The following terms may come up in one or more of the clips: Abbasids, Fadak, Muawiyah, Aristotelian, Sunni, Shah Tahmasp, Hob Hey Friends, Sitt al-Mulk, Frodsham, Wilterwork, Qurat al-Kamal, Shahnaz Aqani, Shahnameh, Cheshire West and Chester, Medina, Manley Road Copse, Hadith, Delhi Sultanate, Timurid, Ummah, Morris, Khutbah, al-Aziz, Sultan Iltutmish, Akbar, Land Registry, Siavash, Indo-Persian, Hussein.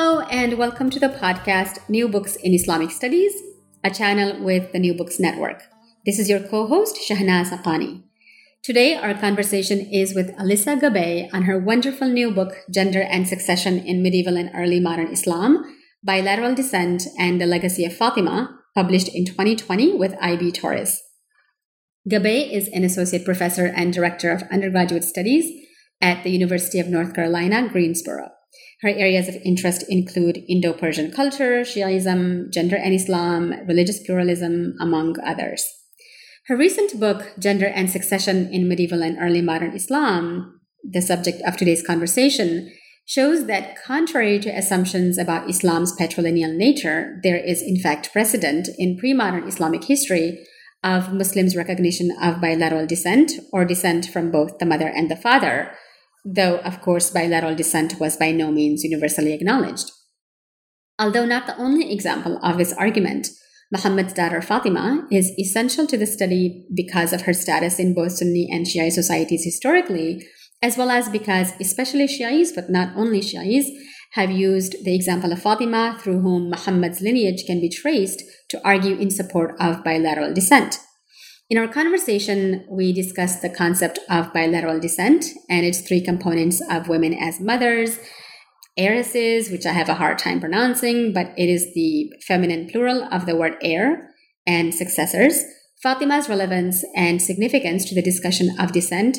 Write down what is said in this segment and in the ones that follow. Hello and welcome to the podcast New Books in Islamic Studies, a channel with the New Books Network. This is your co-host Shahnaz Aqani. Today our conversation is with Alyssa Gabay on her wonderful new book Gender and Succession in Medieval and Early Modern Islam, Bilateral Descent and the Legacy of Fatima, published in 2020 with IB Taurus. Gabay is an associate professor and director of undergraduate studies at the University of North Carolina, Greensboro. Her areas of interest include Indo-Persian culture, Shiaism, gender and Islam, religious pluralism, among others. Her recent book, Gender and Succession in Medieval and Early Modern Islam, the subject of today's conversation, shows that contrary to assumptions about Islam's patrilineal nature, there is in fact precedent in pre-modern Islamic history of Muslims' recognition of bilateral descent or descent from both the mother and the father, though, of course, bilateral descent was by no means universally acknowledged. Although not the only example of this argument, Muhammad's daughter Fatima is essential to the study because of her status in both Sunni and Shia societies historically, as well as because especially Shi'is, but not only Shi'is, have used the example of Fatima, through whom Muhammad's lineage can be traced, to argue in support of bilateral descent. In our conversation, we discussed the concept of bilateral descent and its three components of women as mothers, heiresses, which I have a hard time pronouncing, but it is the feminine plural of the word heir, and successors, Fatima's relevance and significance to the discussion of descent,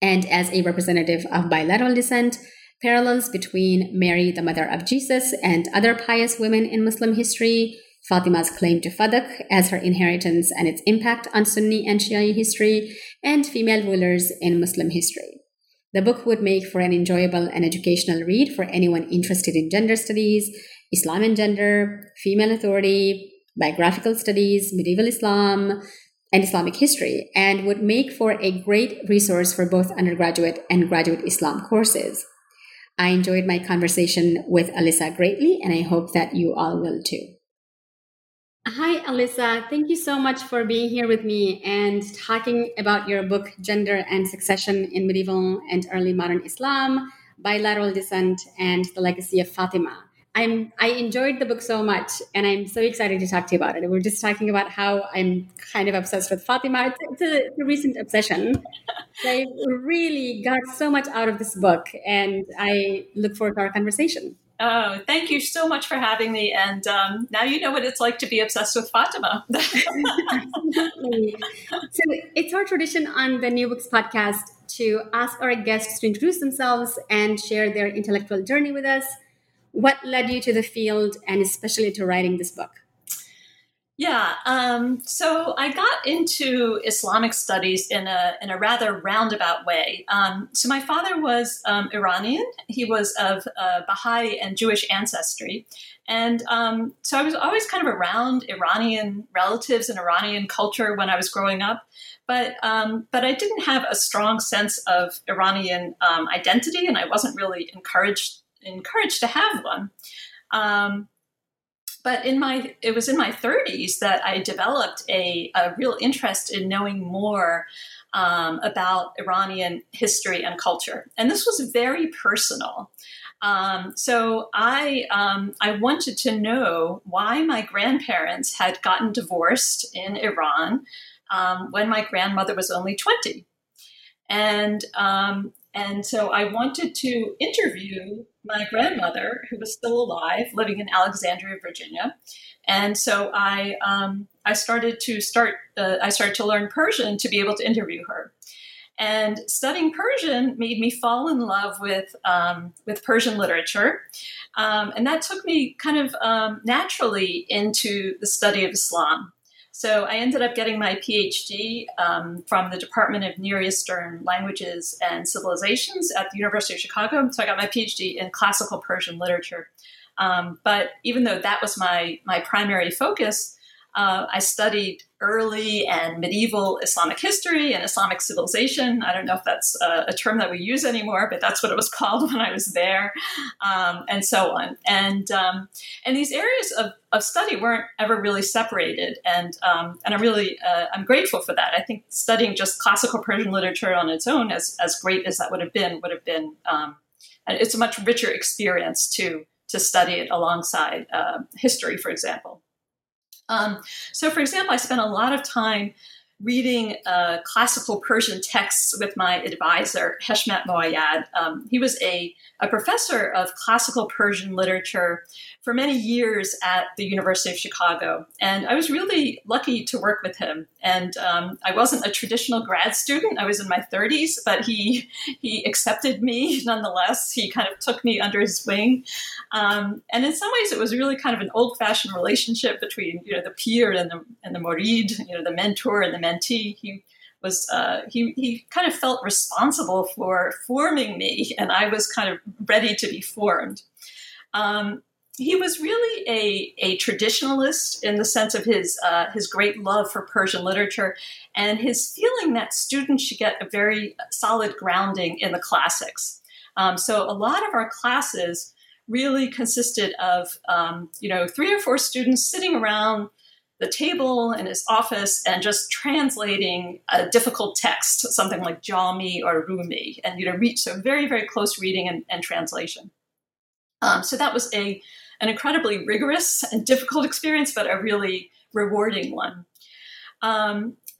and as a representative of bilateral descent, parallels between Mary, the mother of Jesus, and other pious women in Muslim history, Fatima's claim to Fadak as her inheritance and its impact on Sunni and Shia history, and female rulers in Muslim history. The book would make for an enjoyable and educational read for anyone interested in gender studies, Islam and gender, female authority, biographical studies, medieval Islam, and Islamic history, and would make for a great resource for both undergraduate and graduate Islam courses. I enjoyed my conversation with Alyssa greatly, and I hope that you all will too. Hi, Alyssa. Thank you so much for being here with me and talking about your book, Gender and Succession in Medieval and Early Modern Islam, Bilateral Descent and the Legacy of Fatima. I enjoyed the book so much, and I'm so excited to talk to you about it. We were just talking about how I'm kind of obsessed with Fatima. It's a recent obsession. I really got so much out of this book, and I look forward to our conversation. Oh, thank you so much for having me. And now you know what it's like to be obsessed with Fatima. Absolutely. So it's our tradition on the New Books podcast to ask our guests to introduce themselves and share their intellectual journey with us. What led you to the field and especially to writing this book? Yeah, so I got into Islamic studies in a rather roundabout way. So my father was Iranian. He was of Baha'i and Jewish ancestry. And so I was always kind of around Iranian relatives and Iranian culture when I was growing up. But I didn't have a strong sense of Iranian identity, and I wasn't really encouraged to have one. But it was in my 30s that I developed a real interest in knowing more about Iranian history and culture. And this was very personal. So I wanted to know why my grandparents had gotten divorced in Iran when my grandmother was only 20. And so I wanted to interview my grandmother, who was still alive, living in Alexandria, Virginia. And so I started to learn Persian to be able to interview her. And studying Persian made me fall in love with Persian literature. And that took me kind of naturally into the study of Islam. So I ended up getting my PhD from the Department of Near Eastern Languages and Civilizations at the University of Chicago. So I got my PhD in classical Persian literature. But even though that was my primary focus, I studied early and medieval Islamic history and Islamic civilization. I don't know if that's a term that we use anymore, but that's what it was called when I was there, and so on. And these areas of study weren't ever really separated, and I'm grateful for that. I think studying just classical Persian literature on its own, as great as that would have been, it's a much richer experience to to study it alongside history, for example. So, for example, I spent a lot of time reading classical Persian texts with my advisor, Heshmat Moayyad. He was a professor of classical Persian literature for many years at the University of Chicago. And I was really lucky to work with him. And I wasn't a traditional grad student. I was in my 30s, but he accepted me nonetheless. He kind of took me under his wing. And in some ways, it was really kind of an old-fashioned relationship between, you know, the peer and the murid, you know, the mentor and the mentee. He was he kind of felt responsible for forming me, and I was kind of ready to be formed. He was really a traditionalist in the sense of his great love for Persian literature and his feeling that students should get a very solid grounding in the classics. So a lot of our classes really consisted of, 3 or 4 students sitting around the table in his office and just translating a difficult text, something like Jami or Rumi, and, you know, so very, very close reading and translation. So that was an incredibly rigorous and difficult experience, but a really rewarding one.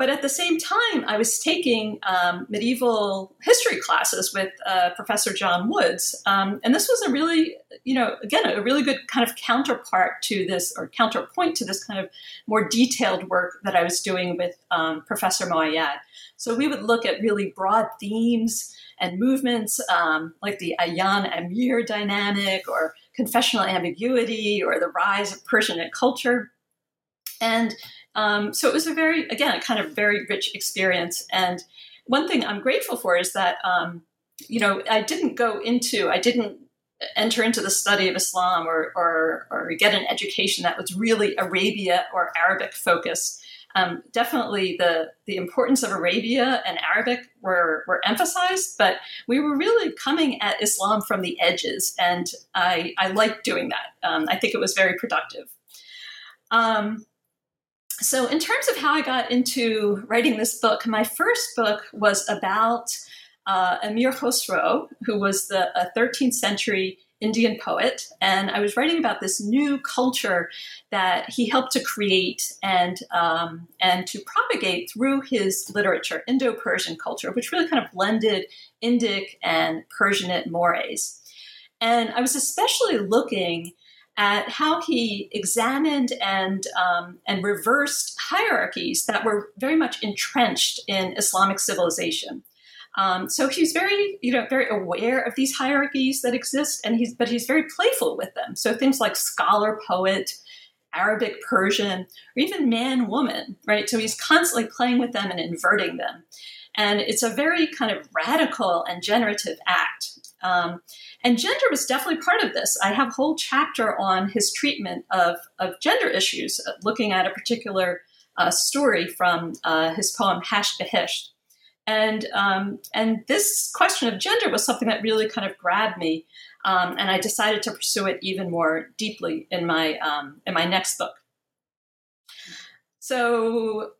But at the same time, I was taking medieval history classes with Professor John Woods. And this was a really, a really good kind of counterpoint to this kind of more detailed work that I was doing with Professor Moayyad. So we would look at really broad themes and movements like the Ayan-Amir dynamic or confessional ambiguity or the rise of Persian culture. And so it was a very rich experience. And one thing I'm grateful for is that, I didn't enter into the study of Islam or get an education that was really Arabia or Arabic focused. Definitely the importance of Arabia and Arabic were emphasized, but we were really coming at Islam from the edges, and I liked doing that. I think it was very productive. So in terms of how I got into writing this book, my first book was about Amir Khusrau, who was a 13th century Indian poet. And I was writing about this new culture that he helped to create and to propagate through his literature, Indo-Persian culture, which really kind of blended Indic and Persianate mores. And I was especially looking at how he examined and reversed hierarchies that were very much entrenched in Islamic civilization. So he's very aware of these hierarchies that exist, but he's very playful with them. So things like scholar, poet, Arabic, Persian, or even man, woman, right? So he's constantly playing with them and inverting them. And it's a very kind of radical and generative act. And gender was definitely part of this. I have a whole chapter on his treatment of gender issues, looking at a particular story from his poem, Hash Behish. And this question of gender was something that really kind of grabbed me, and I decided to pursue it even more deeply in my next book. So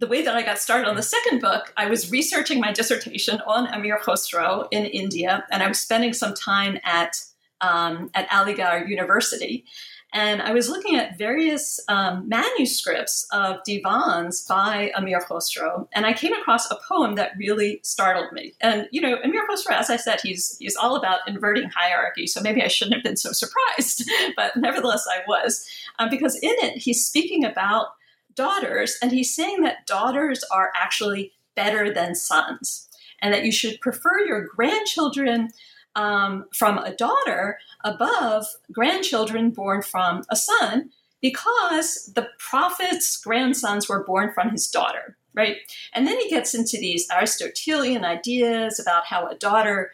the way that I got started on the second book, I was researching my dissertation on Amir Khusrau in India, and I was spending some time at Aligarh University. And I was looking at various manuscripts of divans by Amir Khusrau, and I came across a poem that really startled me. And, Amir Khusrau, as I said, he's all about inverting hierarchy, so maybe I shouldn't have been so surprised, but nevertheless I was. Because in it, he's speaking about daughters, and he's saying that daughters are actually better than sons, and that you should prefer your grandchildren from a daughter above grandchildren born from a son, because the prophet's grandsons were born from his daughter, right? And then he gets into these Aristotelian ideas about how a daughter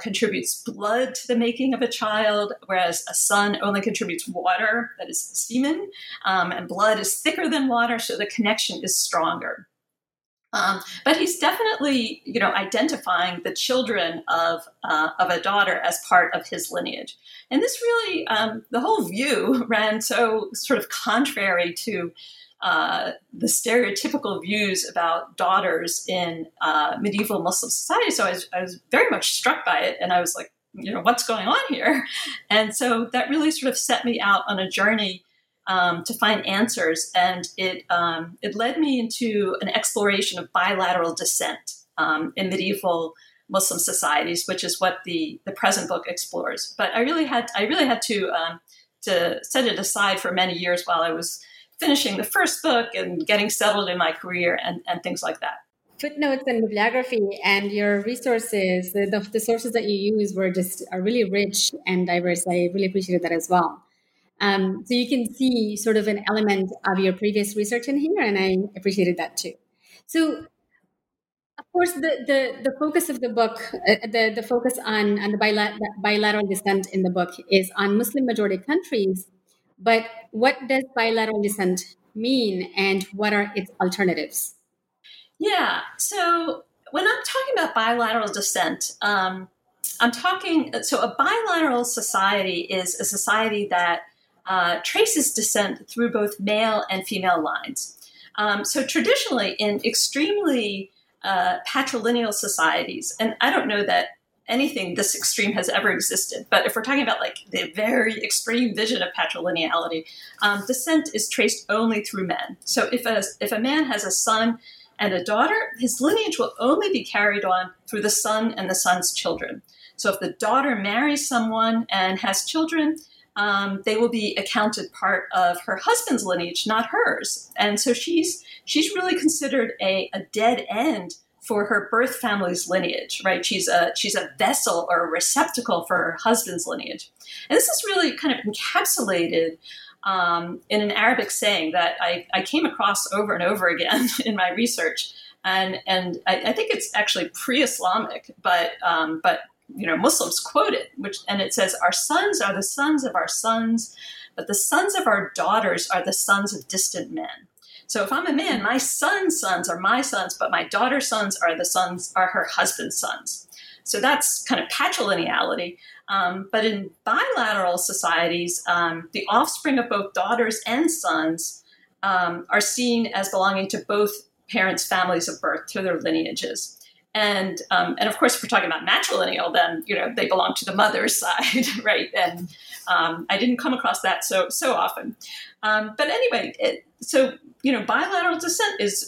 contributes blood to the making of a child, whereas a son only contributes water, that is semen, and blood is thicker than water, so the connection is stronger. But he's definitely, identifying the children of a daughter as part of his lineage. And this really, the whole view ran so sort of contrary to the stereotypical views about daughters in medieval Muslim society. So I was very much struck by it. And I was like, what's going on here? And so that really sort of set me out on a journey to find answers. And it led me into an exploration of bilateral descent in medieval Muslim societies, which is what the present book explores. But I really had to set it aside for many years while I was finishing the first book and getting settled in my career and things like that. Footnotes and bibliography and your resources, the sources that you use were just are really rich and diverse. I really appreciated that as well. So you can see sort of an element of your previous research in here, and I appreciated that too. So, of course, the focus of the book, the focus on the bilateral descent in the book is on Muslim-majority countries, but what does bilateral descent mean and what are its alternatives? Yeah, so when I'm talking about bilateral descent, so a bilateral society is a society that traces descent through both male and female lines. So traditionally in extremely patrilineal societies, and I don't know that anything this extreme has ever existed, but if we're talking about like the very extreme vision of patrilineality, descent is traced only through men. So if a man has a son and a daughter, his lineage will only be carried on through the son and the son's children. So if the daughter marries someone and has children, they will be accounted part of her husband's lineage, not hers. And so she's really considered a dead end for her birth family's lineage, right? She's a vessel or a receptacle for her husband's lineage. And this is really kind of encapsulated in an Arabic saying that I came across over and over again in my research. And I think it's actually pre-Islamic, but Muslims quote it, and it says, "Our sons are the sons of our sons, but the sons of our daughters are the sons of distant men." So if I'm a man, my son's sons are my sons, but my daughter's sons are her husband's sons. So that's kind of patrilineality. But in bilateral societies, the offspring of both daughters and sons are seen as belonging to both parents' families of birth, to their lineages. And of course, if we're talking about matrilineal, then, they belong to the mother's side, right? And I didn't come across that so often. But anyway, bilateral descent is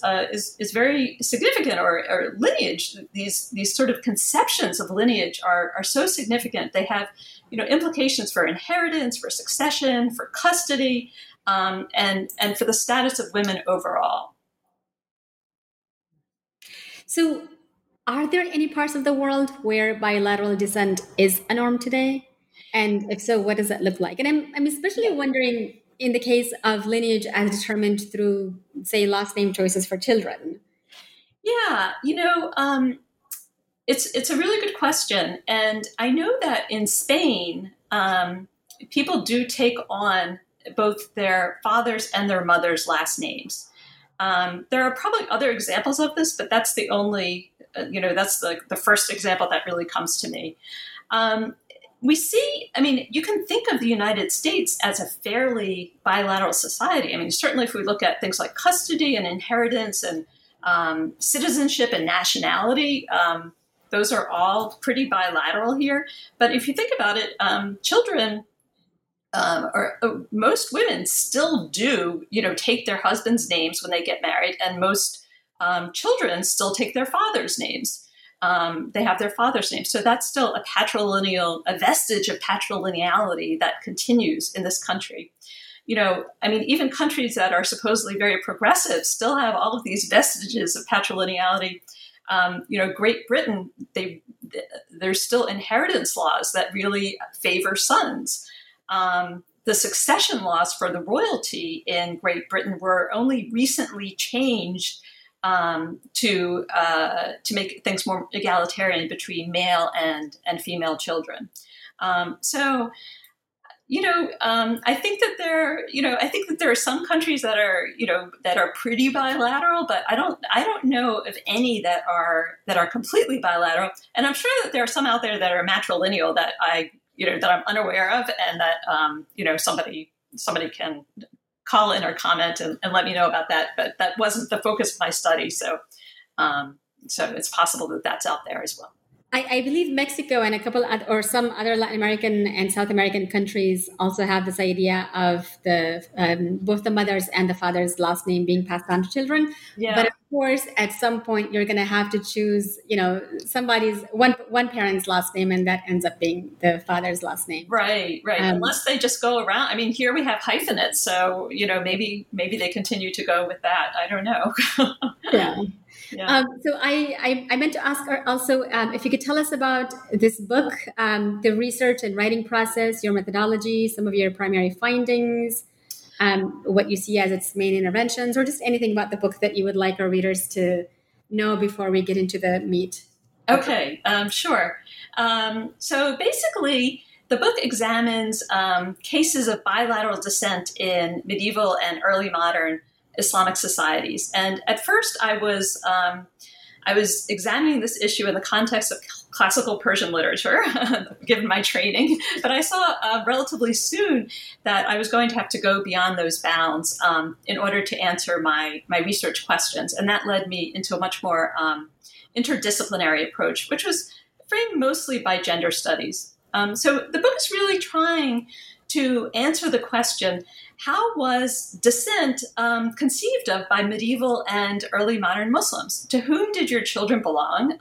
very significant, or lineage. These sort of conceptions of lineage are so significant. They have, implications for inheritance, for succession, for custody, and for the status of women overall. So, are there any parts of the world where bilateral descent is a norm today? And if so, what does that look like? And I'm especially wondering in the case of lineage as determined through, say, last name choices for children. Yeah, it's a really good question. And I know that in Spain, people do take on both their father's and their mother's last names. There are probably other examples of this, but that's the only... that's the first example that really comes to me. You can think of the United States as a fairly bilateral society. I mean, certainly if we look at things like custody and inheritance and citizenship and nationality, those are all pretty bilateral here. But if you think about it, children... or most women still do, take their husband's names when they get married, and most children still take their father's names. They have their father's names. So that's still a vestige of patrilineality that continues in this country. Even countries that are supposedly very progressive still have all of these vestiges of patrilineality. Great Britain, there's still inheritance laws that really favor sons. The succession laws for the royalty in Great Britain were only recently changed to make things more egalitarian between male and female children. I think that there are some countries that are, that are pretty bilateral, but I don't know of any that are completely bilateral. And I'm sure that there are some out there that are matrilineal that that I'm unaware of, and that, somebody can call in or comment and let me know about that. But that wasn't the focus of my study. So it's possible that that's out there as well. I believe Mexico and a couple other, or some other Latin American and South American countries also have this idea of the both the mother's and the father's last name being passed on to children. Yeah. But of course, at some point, you're going to have to choose, you know, somebody's one parent's last name, and that ends up being the father's last name. Right, right. Unless they just go around. I mean, here we have hyphenates, so you know, maybe they continue to go with that. I don't know. Yeah. Yeah. So I meant to ask also if you could tell us about this book, the research and writing process, your methodology, some of your primary findings, what you see as its main interventions, or just anything about the book that you would like our readers to know before we get into the meat. Okay, sure. So basically, the book examines cases of bilateral descent in medieval and early modern Islamic societies. And at first I was examining this issue in the context of classical Persian literature, given my training, but I saw relatively soon that I was going to have to go beyond those bounds in order to answer my research questions. And that led me into a much more interdisciplinary approach, which was framed mostly by gender studies. So the book is really trying to answer the question, how was descent conceived of by medieval and early modern Muslims? To whom did your children belong?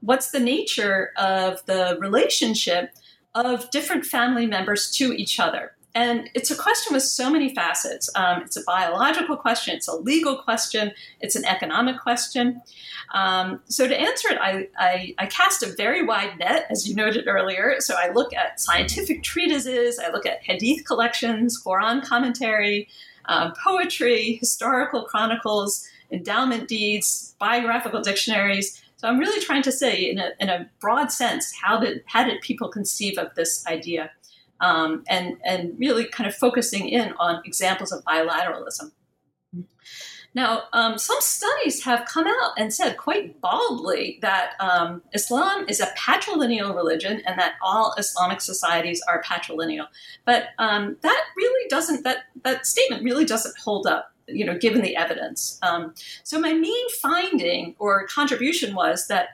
What's the nature of the relationship of different family members to each other? And it's a question with so many facets. It's a biological question. It's a legal question. It's an economic question. So to answer it, I cast a very wide net, as you noted earlier. So I look at scientific treatises. I look at hadith collections, Quran commentary, poetry, historical chronicles, endowment deeds, biographical dictionaries. So I'm really trying to say, in a broad sense, how did people conceive of this idea? And really kind of focusing in on examples of bilateralism. Now, some studies have come out and said quite baldly that Islam is a patrilineal religion and that all Islamic societies are patrilineal. But that statement really doesn't hold up, you know, given the evidence. So my main finding or contribution was that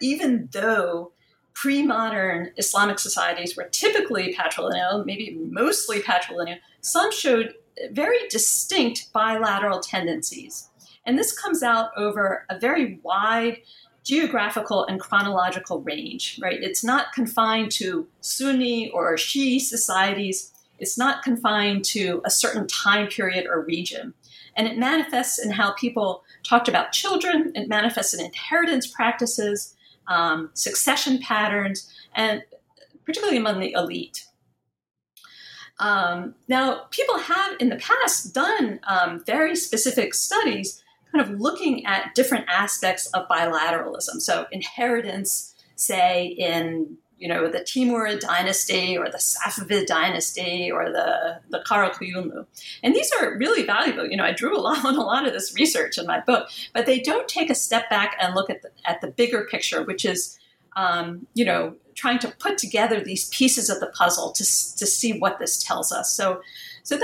even though pre-modern Islamic societies were typically patrilineal, maybe mostly patrilineal, some showed very distinct bilateral tendencies. And this comes out over a very wide geographical and chronological range, right? It's not confined to Sunni or Shia societies. It's not confined to a certain time period or region. And it manifests in how people talked about children. It manifests in inheritance practices, succession patterns, and particularly among the elite. Now, people have in the past done very specific studies kind of looking at different aspects of bilateralism. So inheritance, say, in, you know, the Timurid dynasty or the Safavid dynasty or the Karakuyumlu. And these are really valuable. You know, I drew on a lot of this research in my book, but they don't take a step back and look at the bigger picture, which is, you know, trying to put together these pieces of the puzzle to see what this tells us. So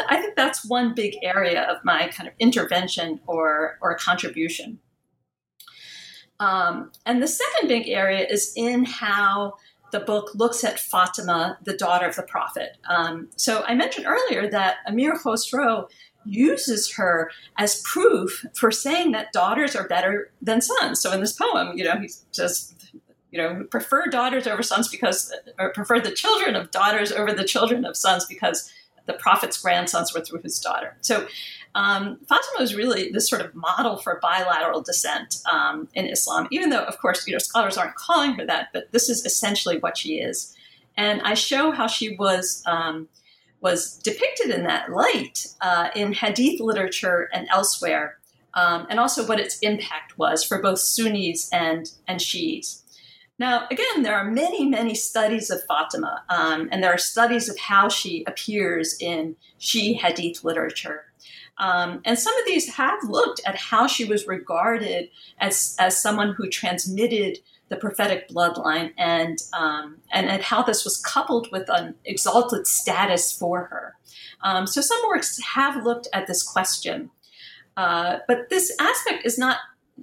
I think that's one big area of my kind of intervention or contribution. And the second big area is in how the book looks at Fatima, the daughter of the Prophet. So I mentioned earlier that Amir Khusrau uses her as proof for saying that daughters are better than sons. So in this poem, you know, he says, you know, prefer daughters over sons or prefer the children of daughters over the children of sons because the Prophet's grandsons were through his daughter. So Fatima is really this sort of model for bilateral descent in Islam, even though, of course, you know, scholars aren't calling her that, but this is essentially what she is. And I show how she was depicted in that light in Hadith literature and elsewhere, and also what its impact was for both Sunnis and Shi'is. Now, again, there are many, many studies of Fatima, and there are studies of how she appears in Shia Hadith literature. And some of these have looked at how she was regarded as someone who transmitted the prophetic bloodline and at how this was coupled with an exalted status for her. So some works have looked at this question. But this aspect is not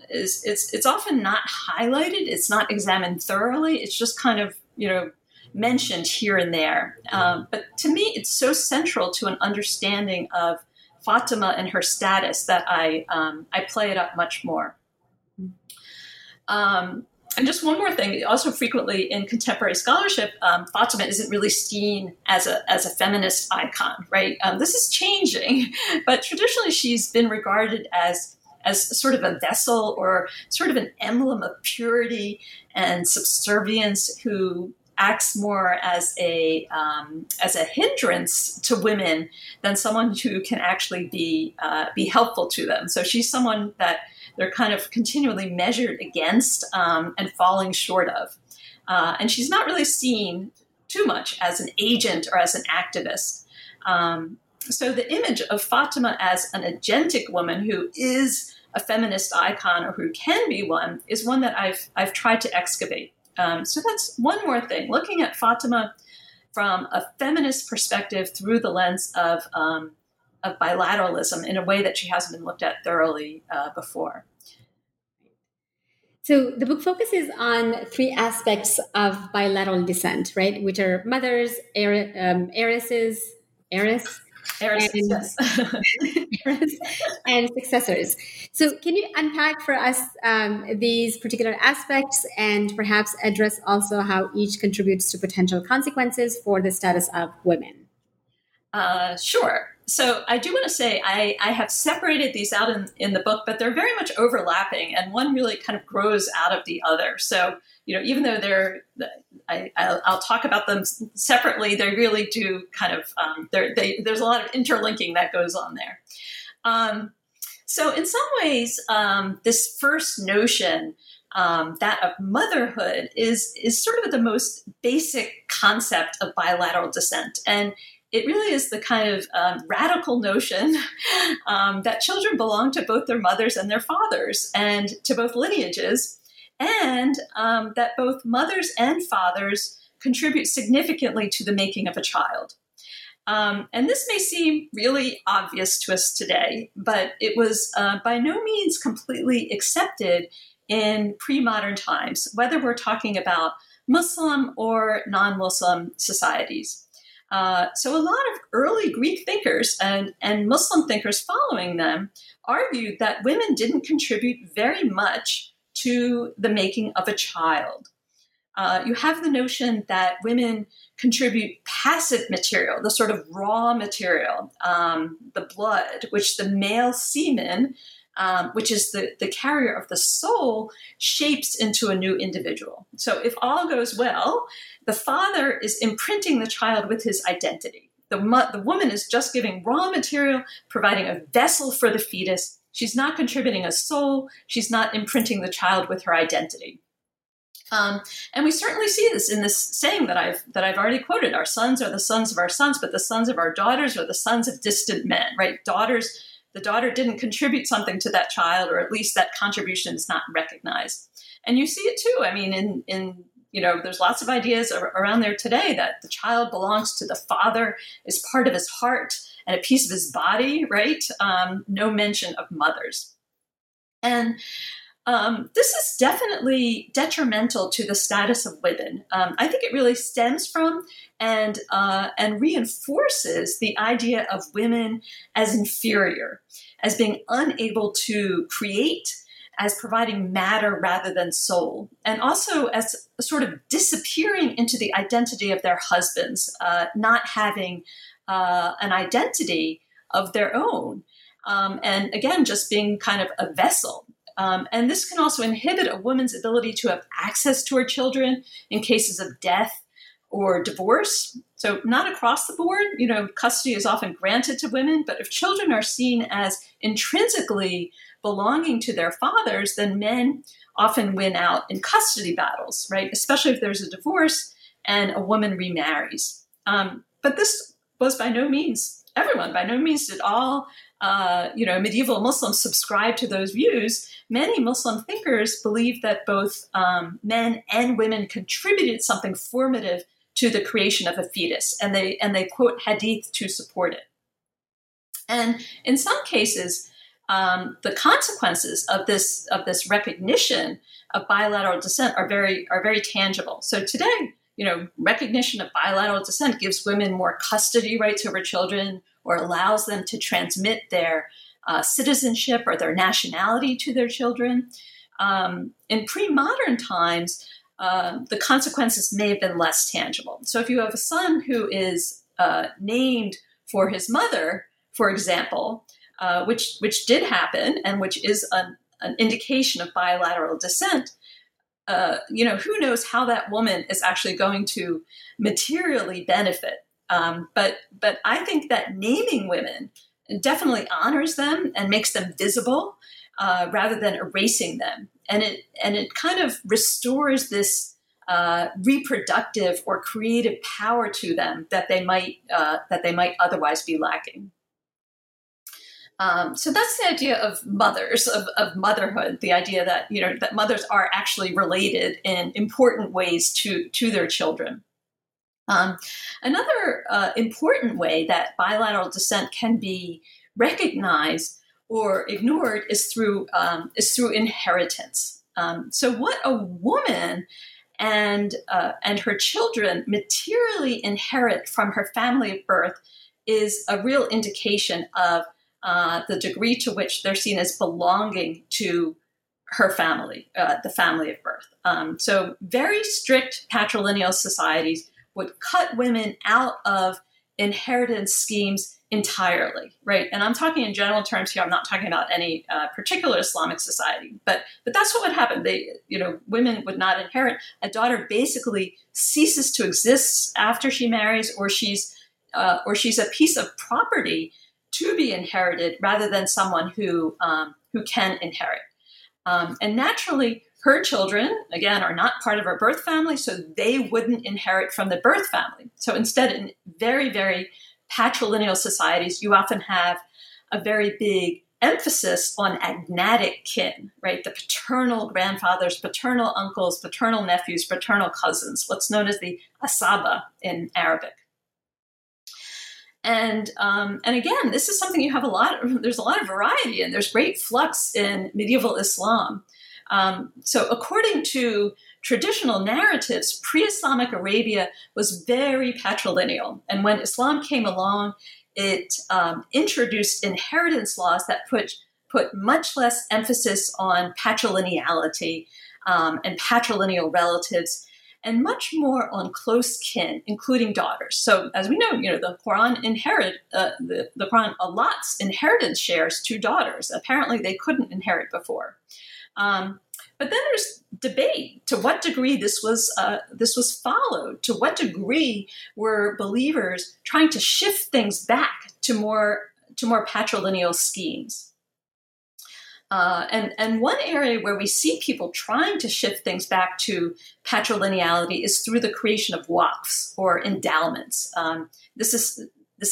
is it's often not highlighted. It's not examined thoroughly. It's just kind of, you know, mentioned here and there. But to me, it's so central to an understanding of Fatima and her status that I play it up much more. And just one more thing, also frequently in contemporary scholarship, Fatima isn't really seen as a feminist icon, right? This is changing, but traditionally she's been regarded as sort of a vessel or sort of an emblem of purity and subservience who acts more as a hindrance to women than someone who can actually be helpful to them. So she's someone that they're kind of continually measured against and falling short of. And she's not really seen too much as an agent or as an activist. So the image of Fatima as an agentic woman who is a feminist icon or who can be one is one that I've tried to excavate. So that's one more thing, looking at Fatima from a feminist perspective through the lens of bilateralism in a way that she hasn't been looked at thoroughly before. So the book focuses on three aspects of bilateral descent, right? Which are mothers, heiresses, and successors. So can you unpack for us these particular aspects and perhaps address also how each contributes to potential consequences for the status of women? Sure. So I do want to say I have separated these out in the book, but they're very much overlapping, and one really kind of grows out of the other. So, you know, even though I'll talk about them separately, they really do kind of, there's a lot of interlinking that goes on there. So in some ways, this first notion, that of motherhood is sort of the most basic concept of bilateral descent. And it really is the kind of radical notion that children belong to both their mothers and their fathers and to both lineages, and that both mothers and fathers contribute significantly to the making of a child. And this may seem really obvious to us today, but it was by no means completely accepted in pre-modern times, whether we're talking about Muslim or non-Muslim societies. So a lot of early Greek thinkers and Muslim thinkers following them argued that women didn't contribute very much to the making of a child. You have the notion that women contribute passive material, the sort of raw material, the blood, which the male semen, which is the carrier of the soul, shapes into a new individual. So if all goes well, the father is imprinting the child with his identity. The woman is just giving raw material, providing a vessel for the fetus. She's not contributing a soul. She's not imprinting the child with her identity. And we certainly see this in this saying that I've already quoted. Our sons are the sons of our sons, but the sons of our daughters are the sons of distant men, right? The daughter didn't contribute something to that child, or at least that contribution is not recognized. And you see it too. I mean, in you know, there's lots of ideas around there today that the child belongs to the father, is part of his heart and a piece of his body, right? No mention of mothers. And this is definitely detrimental to the status of women. I think it really stems from and reinforces the idea of women as inferior, as being unable to create, as providing matter rather than soul, and also as sort of disappearing into the identity of their husbands, not having an identity of their own, and again, just being kind of a vessel. And this can also inhibit a woman's ability to have access to her children in cases of death or divorce. So not across the board, you know, custody is often granted to women, but if children are seen as intrinsically belonging to their fathers, then men often win out in custody battles, right? Especially if there's a divorce and a woman remarries. But this was by no means everyone. By no means did all medieval Muslims subscribe to those views. Many Muslim thinkers believed that both men and women contributed something formative to the creation of a fetus, and they quote hadith to support it. And in some cases, The consequences of this recognition of bilateral descent are very tangible. So today, recognition of bilateral descent gives women more custody rights over children, or allows them to transmit their citizenship or their nationality to their children. In pre-modern times, the consequences may have been less tangible. So if you have a son who is named for his mother, for example, which did happen and which is an indication of bilateral descent, who knows how that woman is actually going to materially benefit. But I think that naming women definitely honors them and makes them visible rather than erasing them. And it kind of restores this reproductive or creative power to them that they might otherwise be lacking. So that's the idea of mothers, of motherhood, the idea that, that mothers are actually related in important ways to their children. Another important way that bilateral descent can be recognized or ignored is through inheritance. So what a woman and her children materially inherit from her family of birth is a real indication of the degree to which they're seen as belonging to her family, the family of birth. So very strict patrilineal societies would cut women out of inheritance schemes entirely, right? And I'm talking in general terms here. I'm not talking about any particular Islamic society, but that's what would happen. They, women would not inherit. A daughter basically ceases to exist after she marries, or she's a piece of property to be inherited rather than someone who can inherit. And naturally, her children, again, are not part of her birth family, so they wouldn't inherit from the birth family. So instead, in very, very patrilineal societies, you often have a very big emphasis on agnatic kin, right? The paternal grandfathers, paternal uncles, paternal nephews, paternal cousins, what's known as the asaba in Arabic. And again, this is something you have there's a lot of variety in. There's great flux in medieval Islam. So according to traditional narratives, pre-Islamic Arabia was very patrilineal. And when Islam came along, it introduced inheritance laws that put much less emphasis on patrilineality and patrilineal relatives, and much more on close kin, including daughters. So as we know, the Quran the Quran allots inheritance shares to daughters. Apparently they couldn't inherit before. But then there's debate to what degree this was followed. To what degree were believers trying to shift things back to more patrilineal schemes? And one area where we see people trying to shift things back to patrilineality is through the creation of waqfs or endowments. This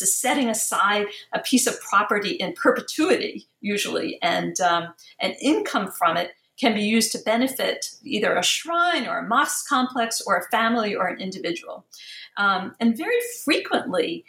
is setting aside a piece of property in perpetuity, usually, and income from it can be used to benefit either a shrine or a mosque complex or a family or an individual. And very frequently,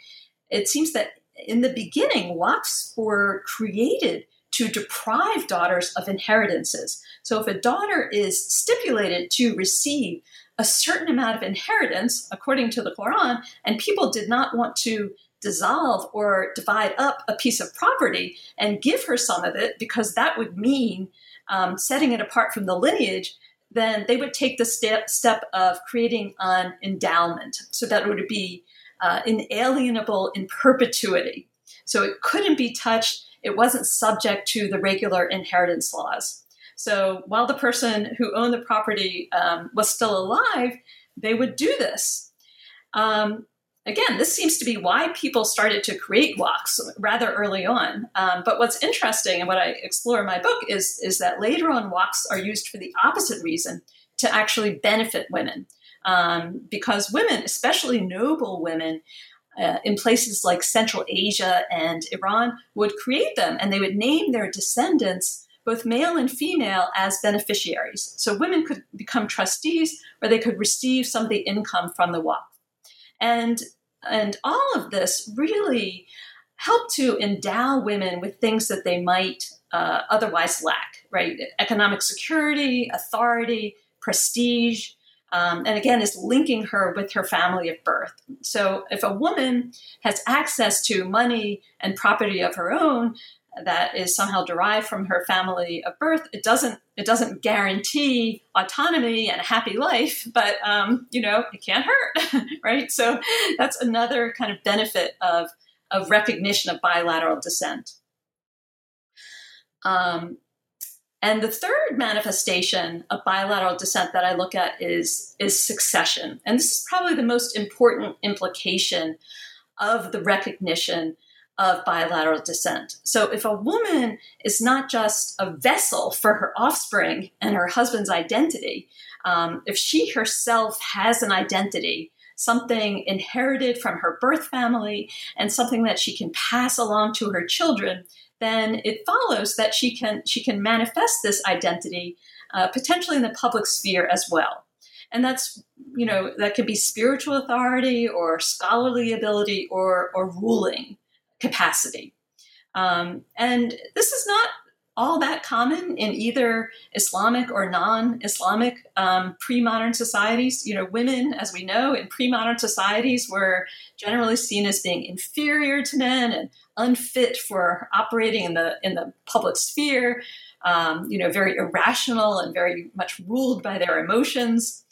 it seems that in the beginning, waqfs were created to deprive daughters of inheritances. So if a daughter is stipulated to receive a certain amount of inheritance, according to the Quran, and people did not want to dissolve or divide up a piece of property and give her some of it, because that would mean setting it apart from the lineage, then they would take the step of creating an endowment so that it would be inalienable in perpetuity. So it couldn't be touched. It wasn't subject to the regular inheritance laws. So while the person who owned the property was still alive, they would do this. Again, this seems to be why people started to create waqfs rather early on. But what's interesting and what I explore in my book is that later on waqfs are used for the opposite reason, to actually benefit women. Because women, especially noble women, in places like Central Asia and Iran, would create them, and they would name their descendants, both male and female, as beneficiaries. So women could become trustees, or they could receive some of the income from the waqf. And all of this really helped to endow women with things that they might otherwise lack, right? Economic security, authority, prestige, and again, is linking her with her family of birth. So if a woman has access to money and property of her own that is somehow derived from her family of birth, it doesn't guarantee autonomy and a happy life, but it can't hurt, right? So that's another kind of benefit of recognition of bilateral descent. And the third manifestation of bilateral descent that I look at is succession. And this is probably the most important implication of the recognition of bilateral descent. So if a woman is not just a vessel for her offspring and her husband's identity, if she herself has an identity, something inherited from her birth family and something that she can pass along to her children, then it follows that she can manifest this identity potentially in the public sphere as well. And that's, that could be spiritual authority or scholarly ability or ruling capacity. And this is not all that common in either Islamic or non-Islamic pre-modern societies. Women, as we know, in pre-modern societies were generally seen as being inferior to men and unfit for operating in the public sphere, very irrational and very much ruled by their emotions.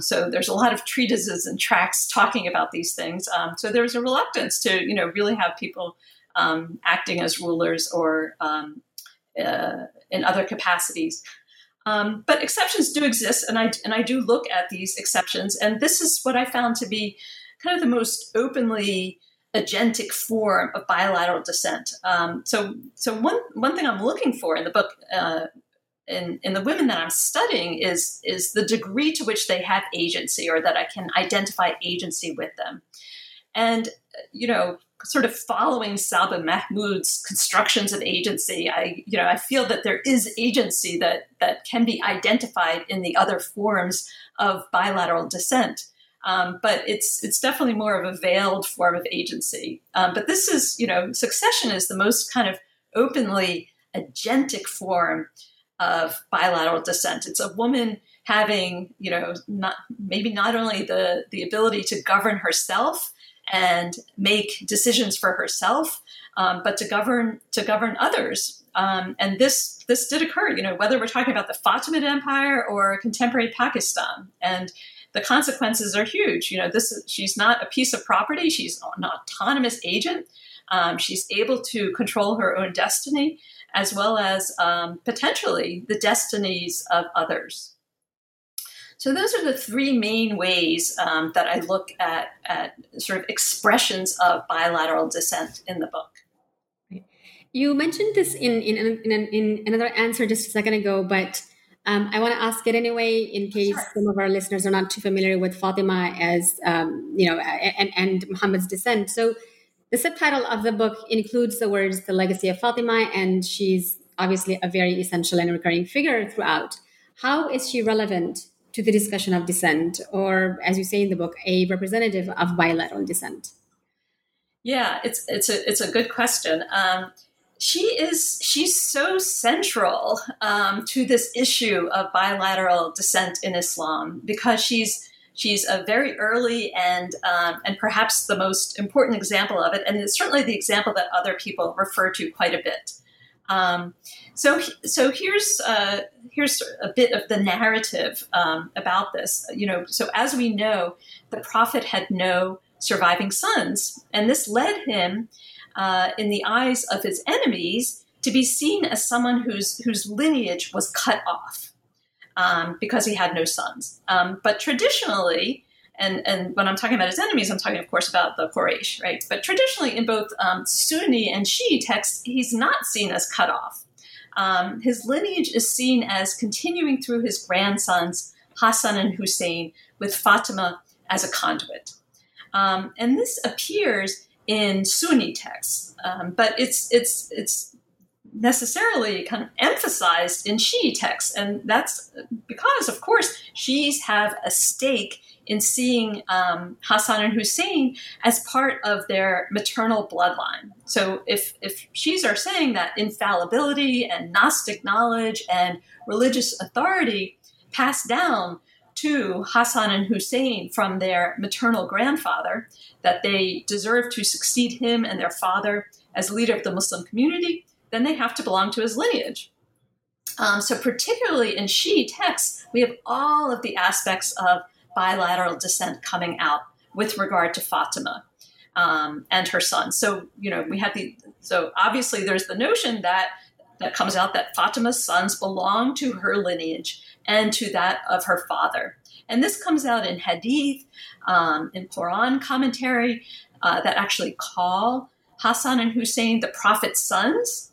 So there's a lot of treatises and tracts talking about these things. So there's a reluctance to, really have people acting as rulers or in other capacities. But exceptions do exist, and I do look at these exceptions. And this is what I found to be kind of the most openly agentic form of bilateral descent. So one thing I'm looking for in the book, in the women that I'm studying, is the degree to which they have agency, or that I can identify agency with them. And sort of following Sabah Mahmood's constructions of agency, I feel that there is agency that can be identified in the other forms of bilateral descent. But it's definitely more of a veiled form of agency. But this is, succession is the most kind of openly agentic form of bilateral descent. It's a woman having, not only the ability to govern herself and make decisions for herself, but to govern others. And this did occur, whether we're talking about the Fatimid Empire or contemporary Pakistan. And the consequences are huge. She's not a piece of property. She's an autonomous agent. She's able to control her own destiny, as well as potentially the destinies of others. So those are the three main ways that I look at sort of expressions of bilateral descent in the book. You mentioned this in another answer just a second ago, but I want to ask it anyway, in case some of our listeners are not too familiar with Fatima as, and Muhammad's descent. So the subtitle of the book includes the words, the legacy of Fatima, and she's obviously a very essential and recurring figure throughout. How is she relevant to the discussion of descent, or, as you say in the book, a representative of bilateral descent? Yeah, it's a good question. She's so central to this issue of bilateral descent in Islam, because she's a very early and perhaps the most important example of it, and it's certainly the example that other people refer to quite a bit. So here's a bit of the narrative about this. So as we know, the Prophet had no surviving sons, and this led him, in the eyes of his enemies, to be seen as someone whose lineage was cut off because he had no sons. But traditionally, and when I'm talking about his enemies, I'm talking, of course, about the Quraysh, right? But traditionally, in both Sunni and Shi'i texts, he's not seen as cut off. His lineage is seen as continuing through his grandsons, Hassan and Hussein, with Fatima as a conduit. And this appears in Sunni texts, but it's necessarily kind of emphasized in Shi'i texts. And that's because, of course, Shi'is have a stake in seeing Hassan and Hussein as part of their maternal bloodline. So if Shi'is are saying that infallibility and Gnostic knowledge and religious authority passed down to Hassan and Hussein from their maternal grandfather, that they deserve to succeed him and their father as leader of the Muslim community, then they have to belong to his lineage. So particularly in Shi'i texts, we have all of the aspects of bilateral descent coming out with regard to Fatima and her son. So, you know, so obviously there's the notion that comes out that Fatima's sons belong to her lineage and to that of her father. And this comes out in hadith, in Quran commentary that actually call Hassan and Hussein the prophet's sons,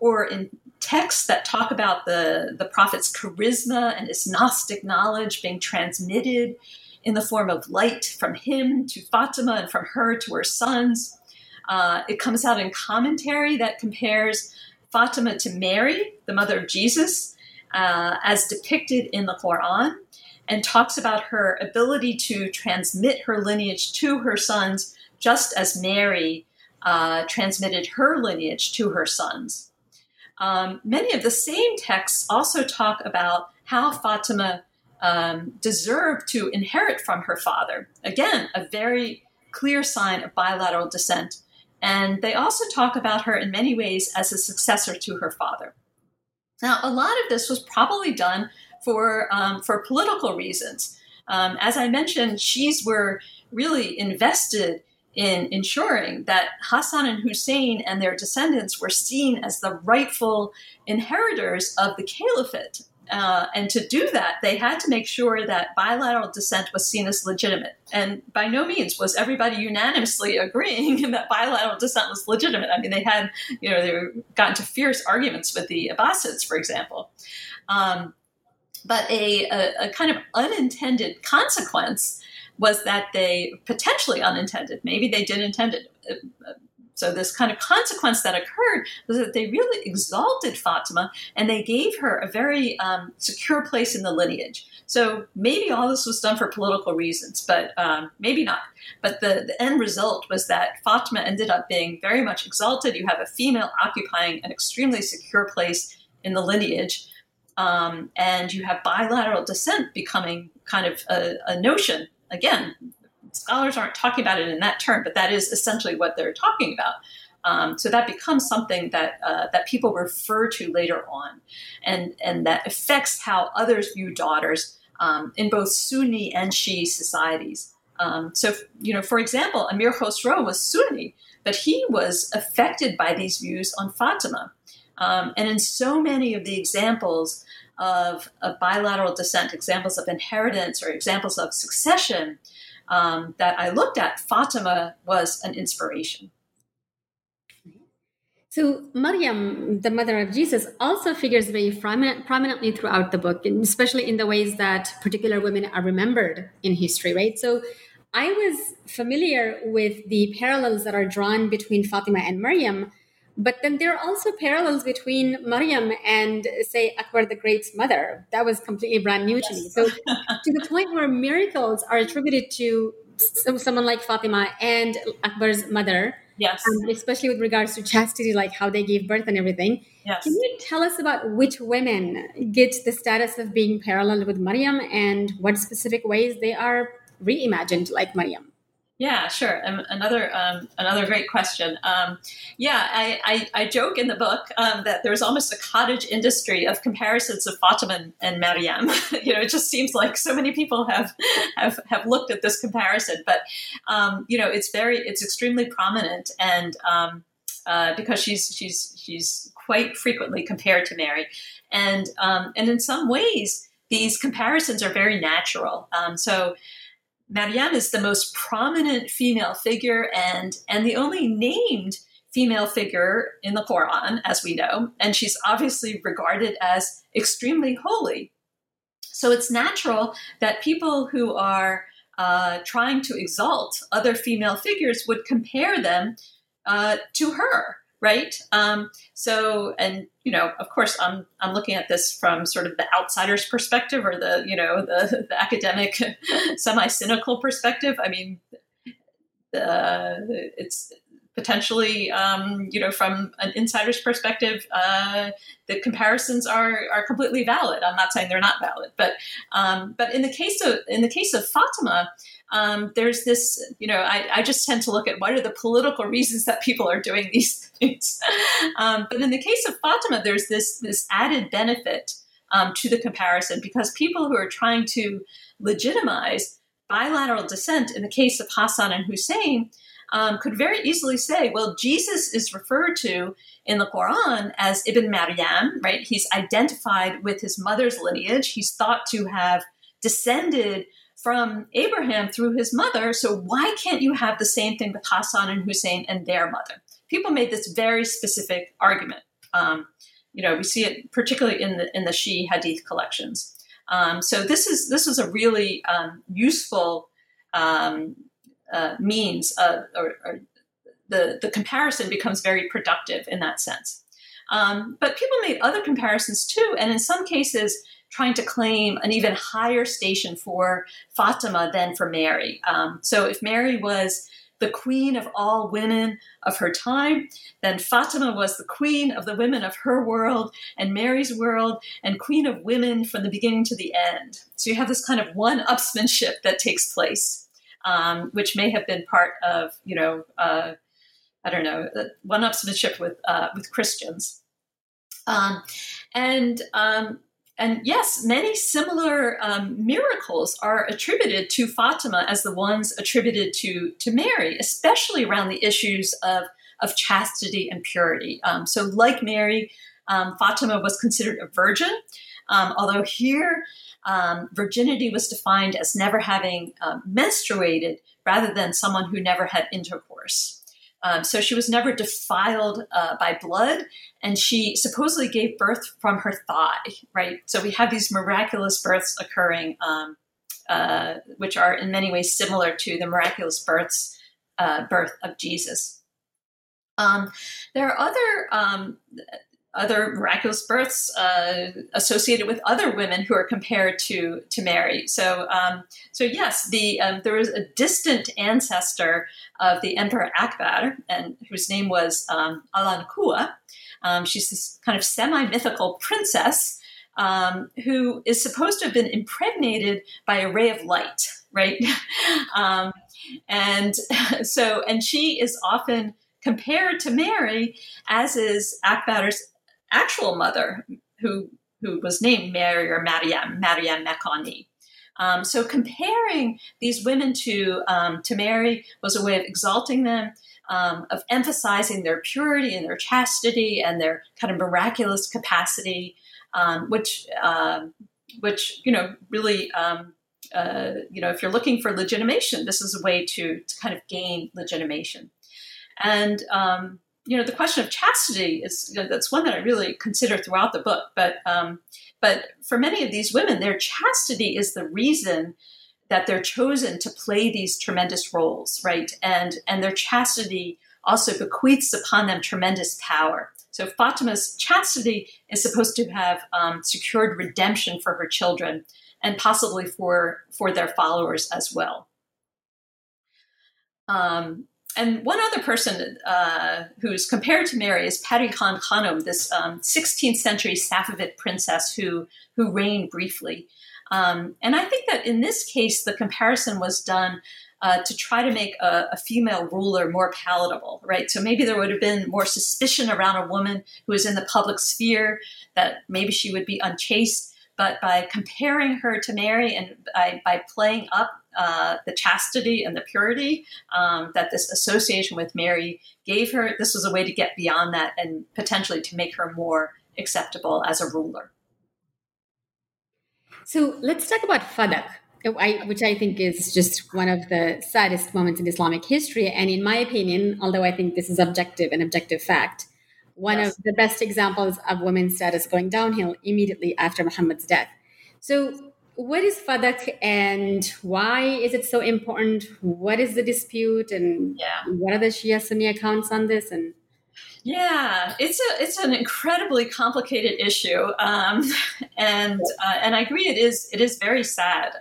or in texts that talk about the prophet's charisma and his Gnostic knowledge being transmitted in the form of light from him to Fatima and from her to her sons. It comes out in commentary that compares Fatima to Mary, the mother of Jesus, as depicted in the Quran, and talks about her ability to transmit her lineage to her sons, just as Mary transmitted her lineage to her sons. Many of the same texts also talk about how Fatima deserved to inherit from her father. Again, a very clear sign of bilateral descent. And they also talk about her in many ways as a successor to her father. Now, a lot of this was probably done for political reasons. As I mentioned, Shi'is were really invested in ensuring that Hassan and Hussein and their descendants were seen as the rightful inheritors of the caliphate. And to do that, they had to make sure that bilateral descent was seen as legitimate. And by no means was everybody unanimously agreeing that bilateral descent was legitimate. I mean, they got into fierce arguments with the Abbasids, for example. But a kind of unintended consequence was that maybe they did intend it. So this kind of consequence that occurred was that they really exalted Fatima and they gave her a very secure place in the lineage. So maybe all this was done for political reasons, but maybe not. But the end result was that Fatima ended up being very much exalted. You have a female occupying an extremely secure place in the lineage, and you have bilateral descent becoming kind of a notion. Again, scholars aren't talking about it in that term, but that is essentially what they're talking about. So that becomes something that people refer to later on, and that affects how others view daughters in both Sunni and Shi'i societies. For example, Amir Khusrau was Sunni, but he was affected by these views on Fatima. And in so many of the examples of bilateral descent, examples of inheritance or examples of succession that I looked at, Fatima was an inspiration. So Maryam, the mother of Jesus, also figures very prominently throughout the book, and especially in the ways that particular women are remembered in history, right? So I was familiar with the parallels that are drawn between Fatima and Maryam, but then there are also parallels between Maryam and, say, Akbar the Great's mother. That was completely brand new to me. So to the point where miracles are attributed to someone like Fatima and Akbar's mother, especially with regards to chastity, like how they gave birth and everything. Yes. Can you tell us about which women get the status of being paralleled with Maryam and what specific ways they are reimagined like Maryam? Yeah, sure. Another great question. I joke in the book that there's almost a cottage industry of comparisons of Fatima and Maryam. It just seems like so many people have looked at this comparison, but it's extremely prominent, and because she's quite frequently compared to Mary, and in some ways these comparisons are very natural. Maryam is the most prominent female figure and the only named female figure in the Quran, as we know, and she's obviously regarded as extremely holy. So it's natural that people who are trying to exalt other female figures would compare them to her. right? So, and, you know, of course, I'm looking at this from sort of the outsider's perspective or the, you know, the academic, semi-cynical perspective. I mean, it's potentially, you know, from an insider's perspective, the comparisons are completely valid. I'm not saying they're not valid, but in the case of Fatima, there's this, you know, I just tend to look at what are the political reasons that people are doing these things. But in the case of Fatima, there's this added benefit to the comparison, because people who are trying to legitimize bilateral descent, in the case of Hassan and Hussein, could very easily say, well, Jesus is referred to in the Quran as Ibn Maryam, right? He's identified with his mother's lineage. He's thought to have descended from Abraham through his mother. So why can't you have the same thing with Hassan and Hussein and their mother? People made this very specific argument. You know, we see it particularly in the Shia hadith collections. So this is a really useful means of, or the comparison becomes very productive in that sense. But people made other comparisons too, and in some cases trying to claim an even higher station for Fatima than for Mary. So if Mary was the queen of all women of her time, then Fatima was the queen of the women of her world and Mary's world and queen of women from the beginning to the end. So you have this kind of one-upsmanship that takes place, which may have been part of, you know, I don't know, one-upsmanship with Christians. And yes, many similar miracles are attributed to Fatima as the ones attributed to Mary, especially around the issues of chastity and purity. So like Mary, Fatima was considered a virgin, although here virginity was defined as never having menstruated rather than someone who never had intercourse. So she was never defiled by blood, and she supposedly gave birth from her thigh, right? So we have these miraculous births occurring, which are in many ways similar to the miraculous birth of Jesus. There are other miraculous births associated with other women who are compared to Mary. So yes, there was a distant ancestor of the Emperor Akbar, and whose name was Alankua. She's this kind of semi-mythical princess who is supposed to have been impregnated by a ray of light, right? And she is often compared to Mary, as is Akbar's actual mother, who was named Mary or Maryam Makani. So comparing these women to Mary was a way of exalting them, of emphasizing their purity and their chastity and their kind of miraculous capacity, which you know really you know, if you're looking for legitimation, this is a way to kind of gain legitimation. And you know, the question of chastity is, you know, that's one that I really consider throughout the book. But for many of these women, their chastity is the reason that they're chosen to play these tremendous roles, right? And their chastity also bequeaths upon them tremendous power. So Fatima's chastity is supposed to have secured redemption for her children and possibly for their followers as well. And one other person who's compared to Mary is Pari Khan Khanum, this 16th century Safavid princess who reigned briefly. And I think that in this case, the comparison was done to try to make a female ruler more palatable, right? So maybe there would have been more suspicion around a woman who was in the public sphere, that maybe she would be unchaste. But by comparing her to Mary and by playing up the chastity and the purity that this association with Mary gave her, this was a way to get beyond that and potentially to make her more acceptable as a ruler. So let's talk about Fadak, which I think is just one of the saddest moments in Islamic history. And in my opinion, although I think this is an objective fact, one yes. of the best examples of women's status going downhill immediately after Muhammad's death. So what is Fadak and why is it so important? What is the dispute and what are the Shia Sunni accounts on this? And Yeah, it's an incredibly complicated issue, and I agree it is very sad.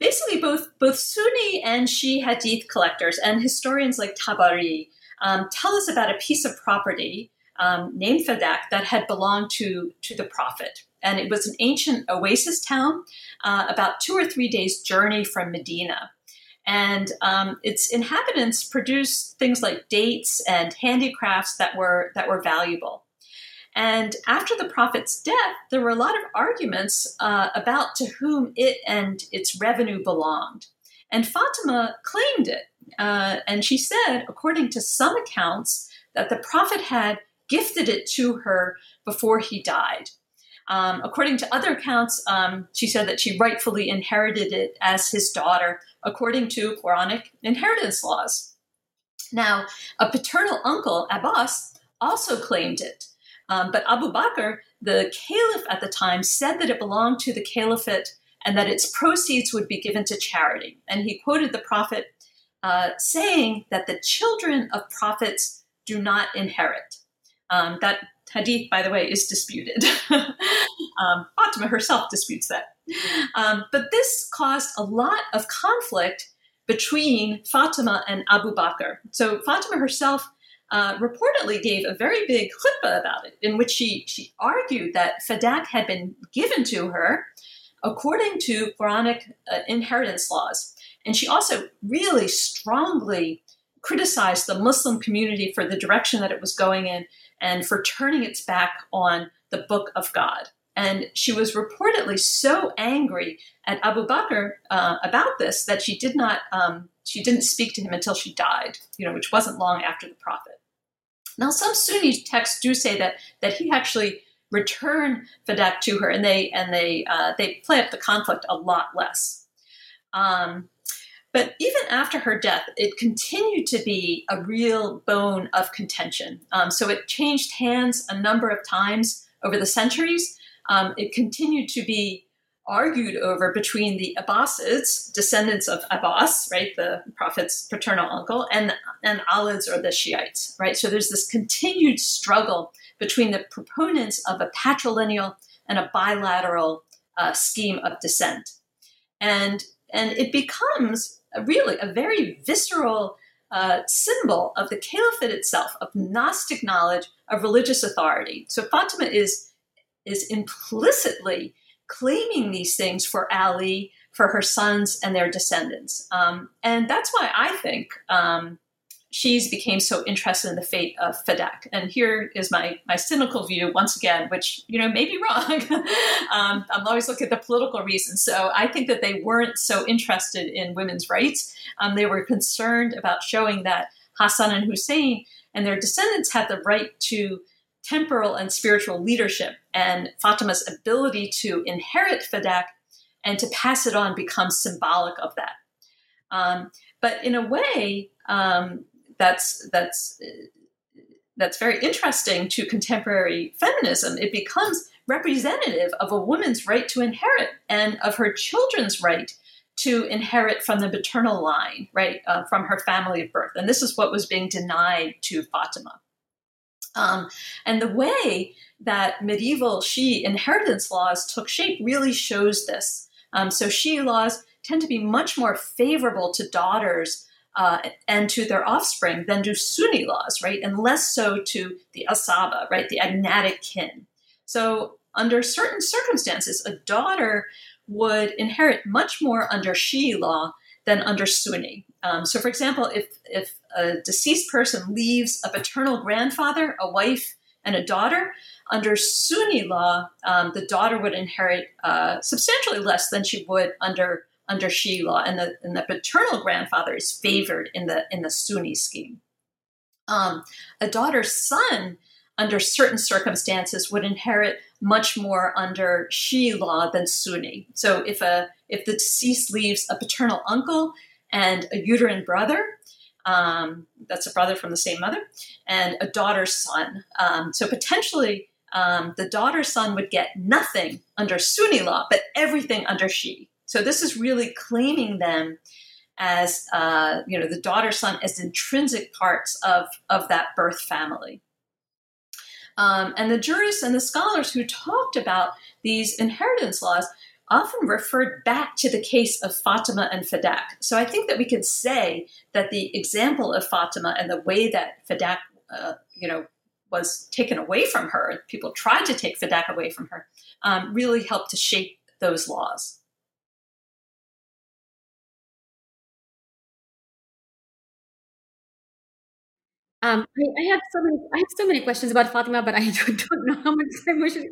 Basically, both Sunni and Shia hadith collectors and historians like Tabari tell us about a piece of property named Fadak that had belonged to the Prophet. And it was an ancient oasis town about 2 or 3 days' journey from Medina. And its inhabitants produced things like dates and handicrafts that were valuable. And after the Prophet's death, there were a lot of arguments about to whom it and its revenue belonged. And Fatima claimed it. And she said, according to some accounts, that the Prophet had gifted it to her before he died. According to other accounts, she said that she rightfully inherited it as his daughter, according to Quranic inheritance laws. Now, a paternal uncle, Abbas, also claimed it. But Abu Bakr, the caliph at the time, said that it belonged to the caliphate and that its proceeds would be given to charity. And he quoted the Prophet saying that the children of prophets do not inherit. That hadith, by the way, is disputed. Fatima herself disputes that. But this caused a lot of conflict between Fatima and Abu Bakr. So Fatima herself reportedly gave a very big khutbah about it, in which she argued that Fadak had been given to her according to Quranic inheritance laws. And she also really strongly criticized the Muslim community for the direction that it was going in and for turning its back on the Book of God. And she was reportedly so angry at Abu Bakr about this that she did not she didn't speak to him until she died, which wasn't long after the Prophet. Now, some Sunni texts do say that he actually returned Fadak to her, and they play up the conflict a lot less. But even after her death, it continued to be a real bone of contention. So it changed hands a number of times over the centuries. It continued to be argued over between the Abbasids, descendants of Abbas, right, the Prophet's paternal uncle, and Alids, or the Shiites, right? So there's this continued struggle between the proponents of a patrilineal and a bilateral scheme of descent. And it becomes really a very visceral symbol of the caliphate itself, of Gnostic knowledge, of religious authority. So Fatima is implicitly claiming these things for Ali, for her sons and their descendants. And that's why I think she became so interested in the fate of Fadak. And here is my cynical view, once again, which, may be wrong. I'm always looking at the political reasons. So I think that they weren't so interested in women's rights. They were concerned about showing that Hassan and Hussein and their descendants had the right to temporal and spiritual leadership, and Fatima's ability to inherit Fadak and to pass it on becomes symbolic of that. But in a way, that's very interesting to contemporary feminism. It becomes representative of a woman's right to inherit and of her children's right to inherit from the maternal line, right, from her family of birth. And this is what was being denied to Fatima. And the way that medieval Shia inheritance laws took shape really shows this. So Shia laws tend to be much more favorable to daughters and to their offspring than do Sunni laws, right? And less so to the asaba, right? The agnatic kin. So under certain circumstances, a daughter would inherit much more under Shia law than under Sunni. So for example, if a deceased person leaves a paternal grandfather, a wife, and a daughter, under Sunni law, the daughter would inherit substantially less than she would under Shia law, and the paternal grandfather is favored in the Sunni scheme. A daughter's son, under certain circumstances, would inherit much more under Shia law than Sunni. So if the deceased leaves a paternal uncle and a uterine brother, that's a brother from the same mother, and a daughter's son. So potentially the daughter's son would get nothing under Sunni law, but everything under Shia. So this is really claiming them as, the daughter, son, as intrinsic parts of that birth family. And the jurists and the scholars who talked about these inheritance laws often referred back to the case of Fatima and Fadak. So I think that we can say that the example of Fatima and the way that Fadak, was taken away from her, people tried to take Fadak away from her, really helped to shape those laws. I have so many questions about Fatima, but I don't know how much time we should.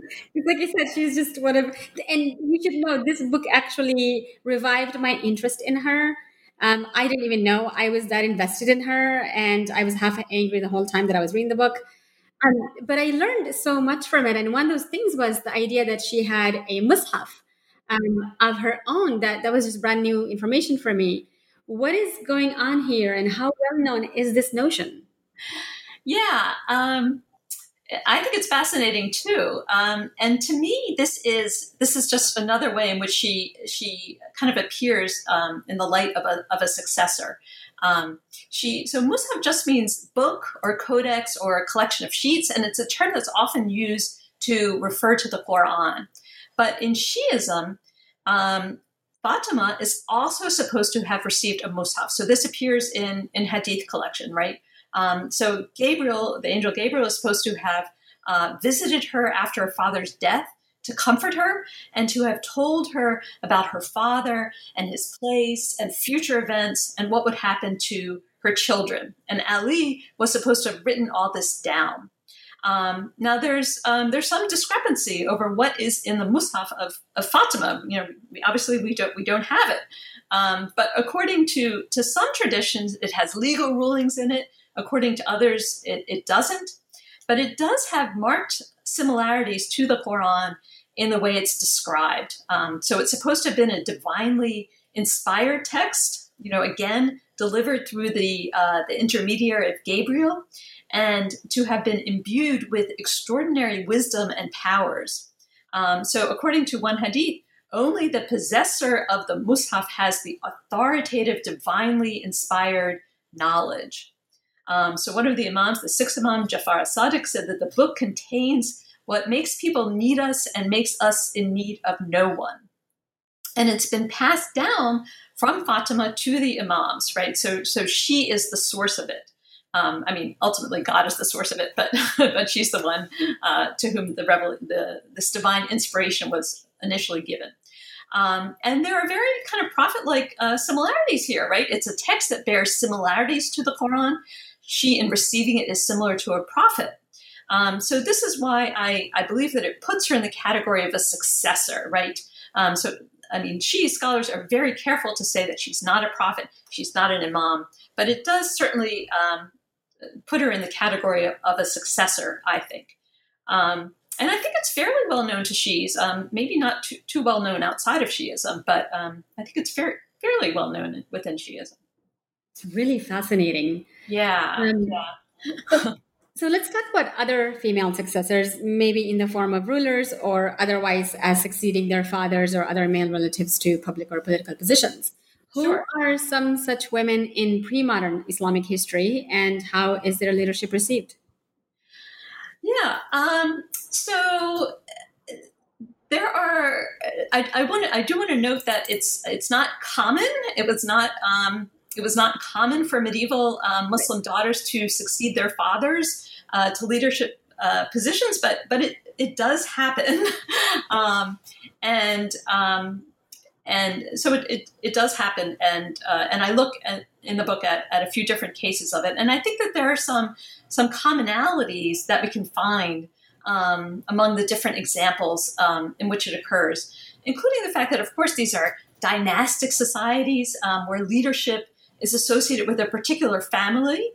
Like I said, she's just one of, and you should know this book actually revived my interest in her. I didn't even know I was that invested in her, and I was half angry the whole time that I was reading the book. But I learned so much from it, and one of those things was the idea that she had a mushaf of her own. That was just brand new information for me. What is going on here, and how well known is this notion? Yeah, I think it's fascinating too. And to me, this is just another way in which she kind of appears in the light of a successor. So mushaf just means book or codex or a collection of sheets, and it's a term that's often used to refer to the Quran. But in Shiism, Fatima is also supposed to have received a mushaf. So this appears in hadith collection, right? So Gabriel, the angel Gabriel, is supposed to have visited her after her father's death to comfort her and to have told her about her father and his place and future events and what would happen to her children. And Ali was supposed to have written all this down. Now there's some discrepancy over what is in the mushaf of Fatima. Obviously we don't have it. But according to some traditions, it has legal rulings in it. According to others, it doesn't, but it does have marked similarities to the Quran in the way it's described. So it's supposed to have been a divinely inspired text, again, delivered through the intermediary of Gabriel, and to have been imbued with extraordinary wisdom and powers. So according to one hadith, only the possessor of the mushaf has the authoritative, divinely inspired knowledge. So one of the imams, the sixth imam, Jafar as-Sadiq, said that the book contains what makes people need us and makes us in need of no one. And it's been passed down from Fatima to the imams, right? So she is the source of it. Ultimately God is the source of it, but she's the one to whom this divine inspiration was initially given. And there are very kind of prophet-like similarities here, right? It's a text that bears similarities to the Quran. She, in receiving it, is similar to a prophet. So this is why I believe that it puts her in the category of a successor, right? Shi'i scholars are very careful to say that she's not a prophet, she's not an imam, but it does certainly put her in the category of a successor, I think. And I think it's fairly well known to Shi'is, maybe not too well known outside of Shi'ism, but I think it's fairly well known within Shi'ism. It's really fascinating. Yeah. So let's talk about other female successors, maybe in the form of rulers or otherwise as succeeding their fathers or other male relatives to public or political positions. Sure. Who are some such women in pre-modern Islamic history, and how is their leadership received? Yeah. So there are. I do want to note that it's not common. It was not common for medieval Muslim daughters to succeed their fathers to leadership positions, but it does happen, and so it does happen. And I look in the book at a few different cases of it, and I think that there are some commonalities that we can find among the different examples in which it occurs, including the fact that, of course, these are dynastic societies where leadership is associated with a particular family,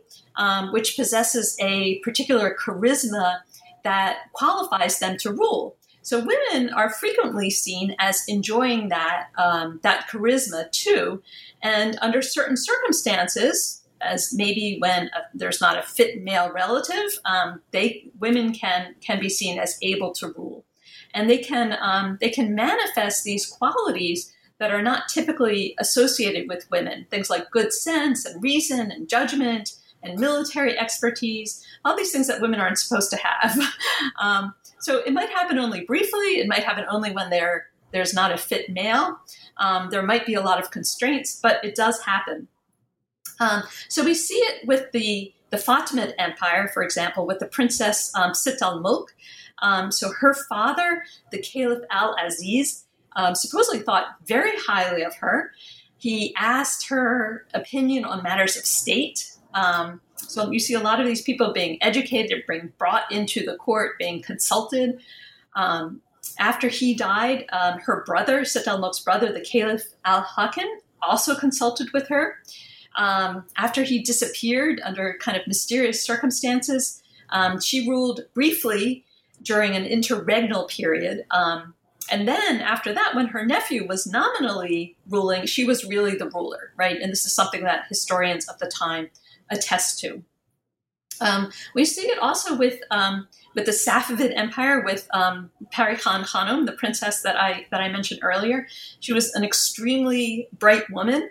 which possesses a particular charisma that qualifies them to rule. So women are frequently seen as enjoying that charisma too, and under certain circumstances, as maybe when there's not a fit male relative, women can be seen as able to rule, and they can manifest these qualities that are not typically associated with women, things like good sense and reason and judgment and military expertise, all these things that women aren't supposed to have. So it might happen only briefly. It might happen only when there's not a fit male. There might be a lot of constraints, but it does happen. So we see it with the Fatimid Empire, for example, with the princess Sitt al-Mulk. So her father, the Caliph al-Aziz, supposedly thought very highly of her. He asked her opinion on matters of state. So you see a lot of these people being educated, being brought into the court, being consulted. After he died, her brother, Sitt al-Mulk's brother, the Caliph al-Hakim, also consulted with her. After he disappeared under kind of mysterious circumstances, she ruled briefly during an interregnal period. And then after that, when her nephew was nominally ruling, she was really the ruler, right? And this is something that historians of the time attest to. We see it also with the Safavid Empire, with Pari Khan Khanum, the princess that I mentioned earlier. She was an extremely bright woman.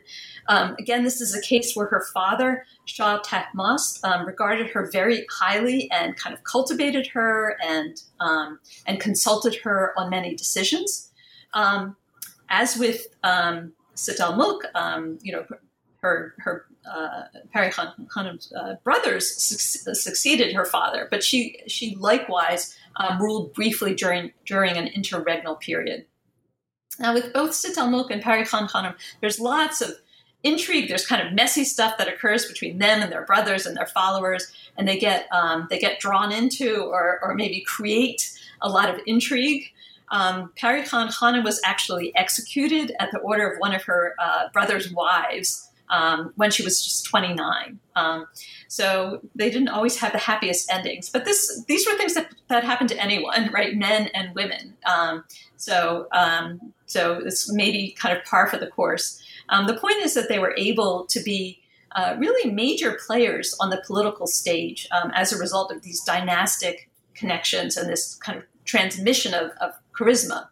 Again, this is a case where her father, Shah Tahmasp, regarded her very highly and kind of cultivated her and consulted her on many decisions. As with Sitt al-Mulk, her Pari Khan Khanum's brothers succeeded her father, but she likewise ruled briefly during an interregnal period. Now, with both Sitt al-Mulk and Pari Khan Khanum, there's lots of intrigue. There's kind of messy stuff that occurs between them and their brothers and their followers, and they get drawn into or maybe create a lot of intrigue. Pari Khan Khanum was actually executed at the order of one of her brother's wives when she was just 29. So they didn't always have the happiest endings. But these were things that happened to anyone, right? Men and women. So it's maybe kind of par for the course. The point is that they were able to be really major players on the political stage as a result of these dynastic connections and this kind of transmission of charisma.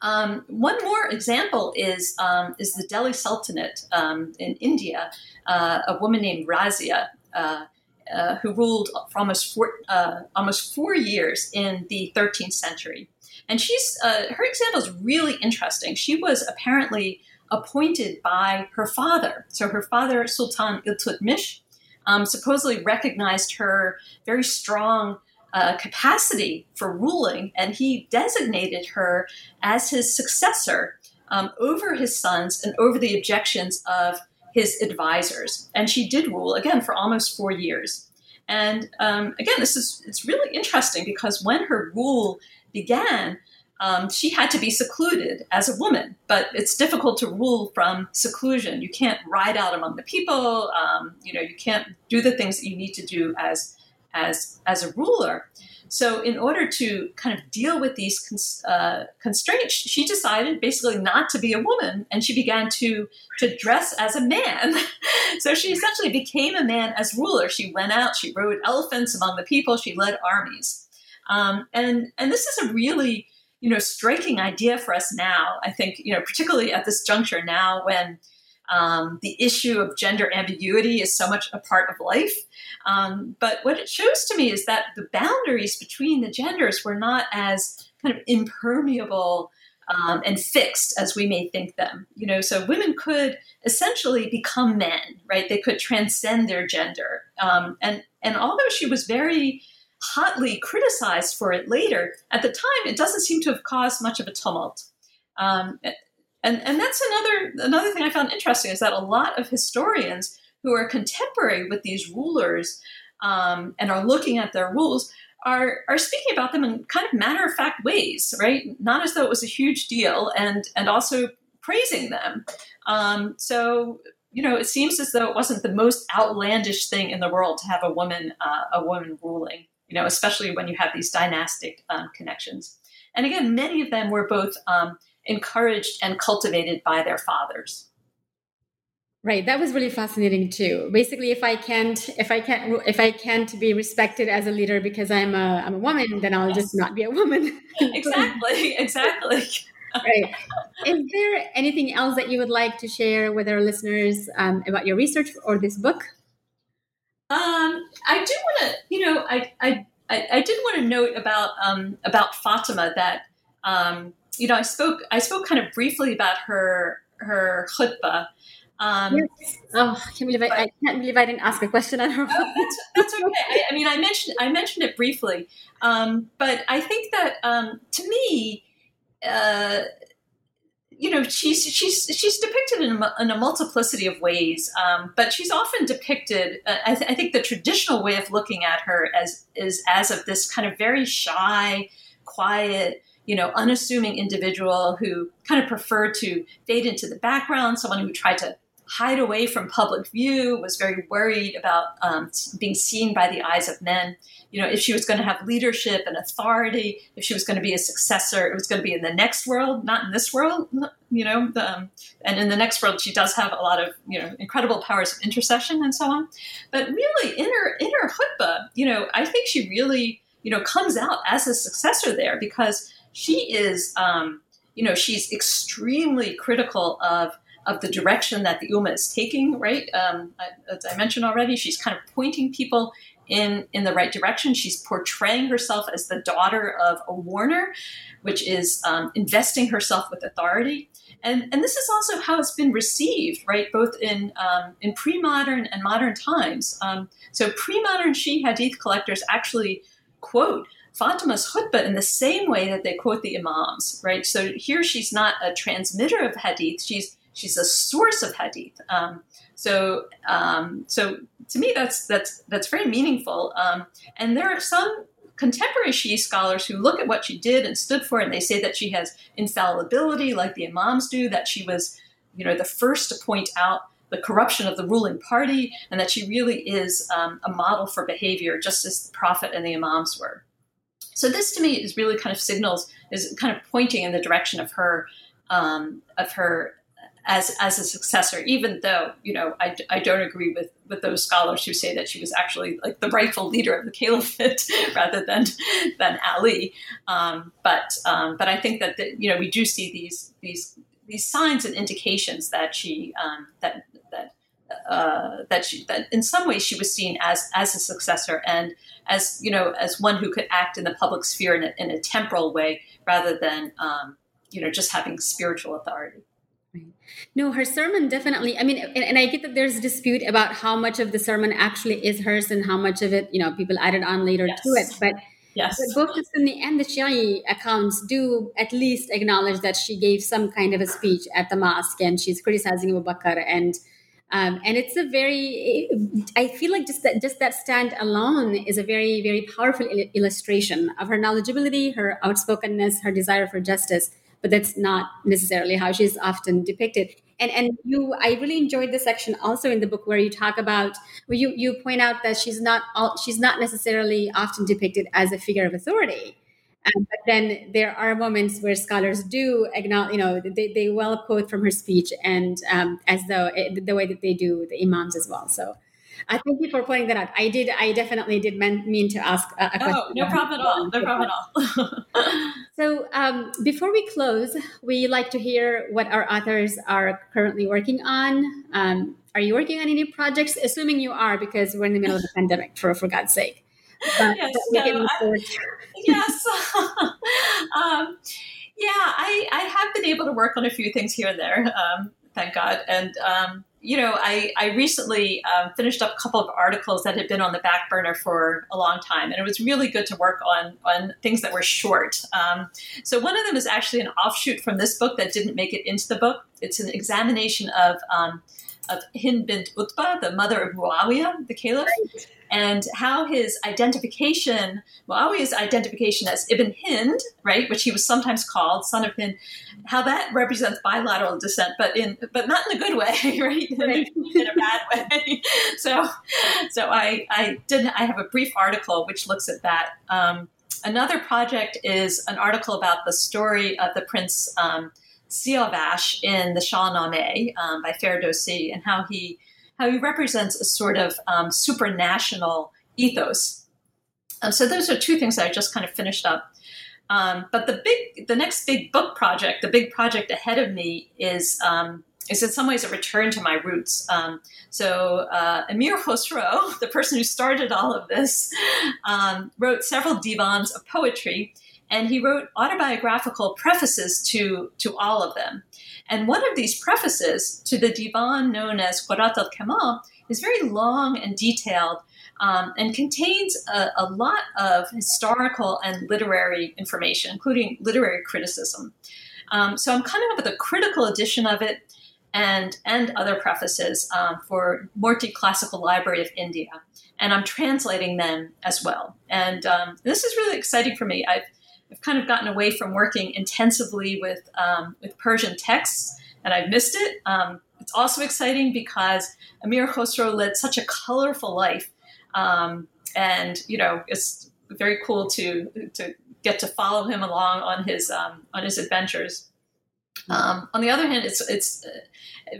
One more example is the Delhi Sultanate in India, a woman named Razia, who ruled for almost 4 years in the 13th century. And her example is really interesting. She was apparently appointed by her father. So her father, Sultan Iltutmish, supposedly recognized her very strong capacity for ruling, and he designated her as his successor over his sons and over the objections of his advisors. And she did rule, again, for almost 4 years. And again, it's really interesting because when her rule began, she had to be secluded as a woman, but it's difficult to rule from seclusion. You can't ride out among the people. You can't do the things that you need to do as a ruler. So in order to kind of deal with these constraints, she decided basically not to be a woman, and she began to dress as a man. So she essentially became a man as ruler. She went out, she rode elephants among the people, she led armies. And this is a really striking idea for us now. I think, particularly at this juncture now when the issue of gender ambiguity is so much a part of life. But what it shows to me is that the boundaries between the genders were not as kind of impermeable and fixed as we may think them. So women could essentially become men, right? They could transcend their gender. And although she was very hotly criticized for it later, at the time, it doesn't seem to have caused much of a tumult. And that's another thing I found interesting is that a lot of historians who are contemporary with these rulers and are looking at their rules are speaking about them in kind of matter-of-fact ways, right? Not as though it was a huge deal and also praising them. So it seems as though it wasn't the most outlandish thing in the world to have a woman ruling, especially when you have these dynastic connections. And again, many of them were both encouraged and cultivated by their fathers. Right, that was really fascinating too. Basically, if I can't be respected as a leader because I'm a woman, then I'll just not be a woman. Exactly. Right. Is there anything else that you would like to share with our listeners about your research or this book? I do want to, I did want to note about Fatima that, I spoke kind of briefly about her khutbah. Yes. Oh, I can't believe I didn't ask a question on her. Oh, that's okay. I mentioned it briefly, but I think that to me, she's depicted in a multiplicity of ways, but she's often depicted. I think the traditional way of looking at her as of this kind of very shy, quiet, unassuming individual who kind of preferred to fade into the background, someone who tried to hide away from public view, was very worried about being seen by the eyes of men. If she was going to have leadership and authority, if she was going to be a successor, it was going to be in the next world, not in this world, and in the next world, she does have a lot of, incredible powers of intercession and so on. But really in her khutbah, I think she really, comes out as a successor there because she is, she's extremely critical of the direction that the Ummah is taking, right? As I mentioned already, she's kind of pointing people in the right direction. She's portraying herself as the daughter of a warner, which is investing herself with authority. And this is also how it's been received, right? Both in pre-modern and modern times. So pre-modern Shia hadith collectors actually quote Fatima's khutbah in the same way that they quote the imams, right? So here she's not a transmitter of hadith. She's a source of hadith. So to me, that's very meaningful. And there are some contemporary Shia scholars who look at what she did and stood for, and they say that she has infallibility, like the imams do, that she was, the first to point out the corruption of the ruling party, and that she really is a model for behavior, just as the Prophet and the imams were. So this to me is really kind of pointing in the direction of her, as a successor, even though, I don't agree with those scholars who say that she was actually like the rightful leader of the caliphate rather than Ali. But I think that, we do see these signs and indications that she, that in some ways she was seen as a successor and as one who could act in the public sphere in a temporal way rather than just having spiritual authority. Right. No, her sermon definitely. I mean, and I get that there's dispute about how much of the sermon actually is hers and how much of it people added on later to it, but. Yes. But both the Sunni and the Shia accounts do at least acknowledge that she gave some kind of a speech at the mosque, and she's criticizing Abu Bakr, and it's a very. I feel like just that stand alone is a very, very powerful illustration of her knowledgeability, her outspokenness, her desire for justice. But that's not necessarily how she's often depicted. And I really enjoyed the section also in the book where you talk about, where you point out that she's not necessarily often depicted as a figure of authority. But then there are moments where scholars do acknowledge, they well quote from her speech and as though the way that they do the imams as well. So I thank you for pointing that out. I definitely did mean to ask a question. Oh, no problem at all. No problem at all. So before we close, we like to hear what our authors are currently working on. Are you working on any projects? Assuming you are, because we're in the middle of a pandemic, for God's sake. Yes. I have been able to work on a few things here and there. Thank God. And, I recently finished up a couple of articles that had been on the back burner for a long time. And it was really good to work on things that were short. So one of them is actually an offshoot from this book that didn't make it into the book. It's an examination of Hind bint Utbah, the mother of Muawiyah, the caliph, and how Muawiyah's identification as Ibn Hind, right, which he was sometimes called, son of Hind, how that represents bilateral descent, but not in a good way, right? In a bad way. So I have a brief article which looks at that. Another project is an article about the story of the prince Siavash in the Shahnameh by Ferdowsi, and how he represents a sort of supranational ethos. So those are two things that I just kind of finished up. But the next big book project, the big project ahead of me is in some ways a return to my roots. So Amir Khusrau, the person who started all of this, wrote several divans of poetry, and he wrote autobiographical prefaces to all of them. And one of these prefaces to the divan known as Qurat al-Kamal is very long and detailed, and contains a lot of historical and literary information, including literary criticism. So I'm coming up with a critical edition of it and other prefaces for Morty Classical Library of India. And I'm translating them as well. And this is really exciting for me. I've kind of gotten away from working intensively with Persian texts, and I've missed it. It's also exciting because Amir Khosrow led such a colorful life. And, you know, it's very cool to get to follow him along on his adventures. On the other hand, it's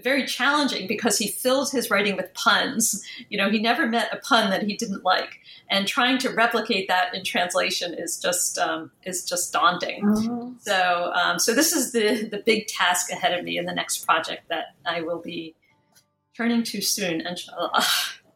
very challenging because he filled his writing with puns. You know, he never met a pun that he didn't like, and trying to replicate that in translation is just daunting. Mm-hmm. So this is the big task ahead of me in the next project that I will be turning to soon, inshallah.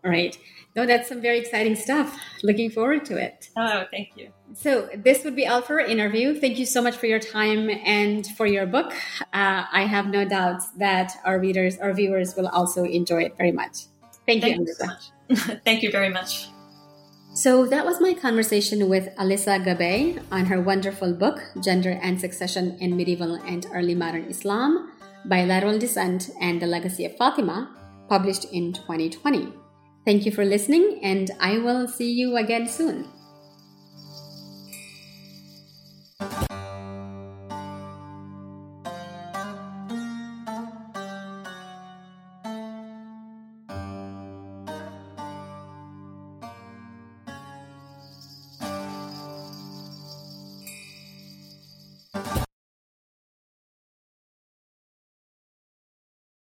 Right. No, that's some very exciting stuff. Looking forward to it. Oh, thank you. So this would be all for our interview. Thank you so much for your time and for your book. I have no doubts that our readers, our viewers will also enjoy it very much. Thank you so much. Thank you very much. So that was my conversation with Alyssa Gabay on her wonderful book, Gender and Succession in Medieval and Early Modern Islam, Bilateral Descent and the Legacy of Fatima, published in 2020. Thank you for listening, and I will see you again soon.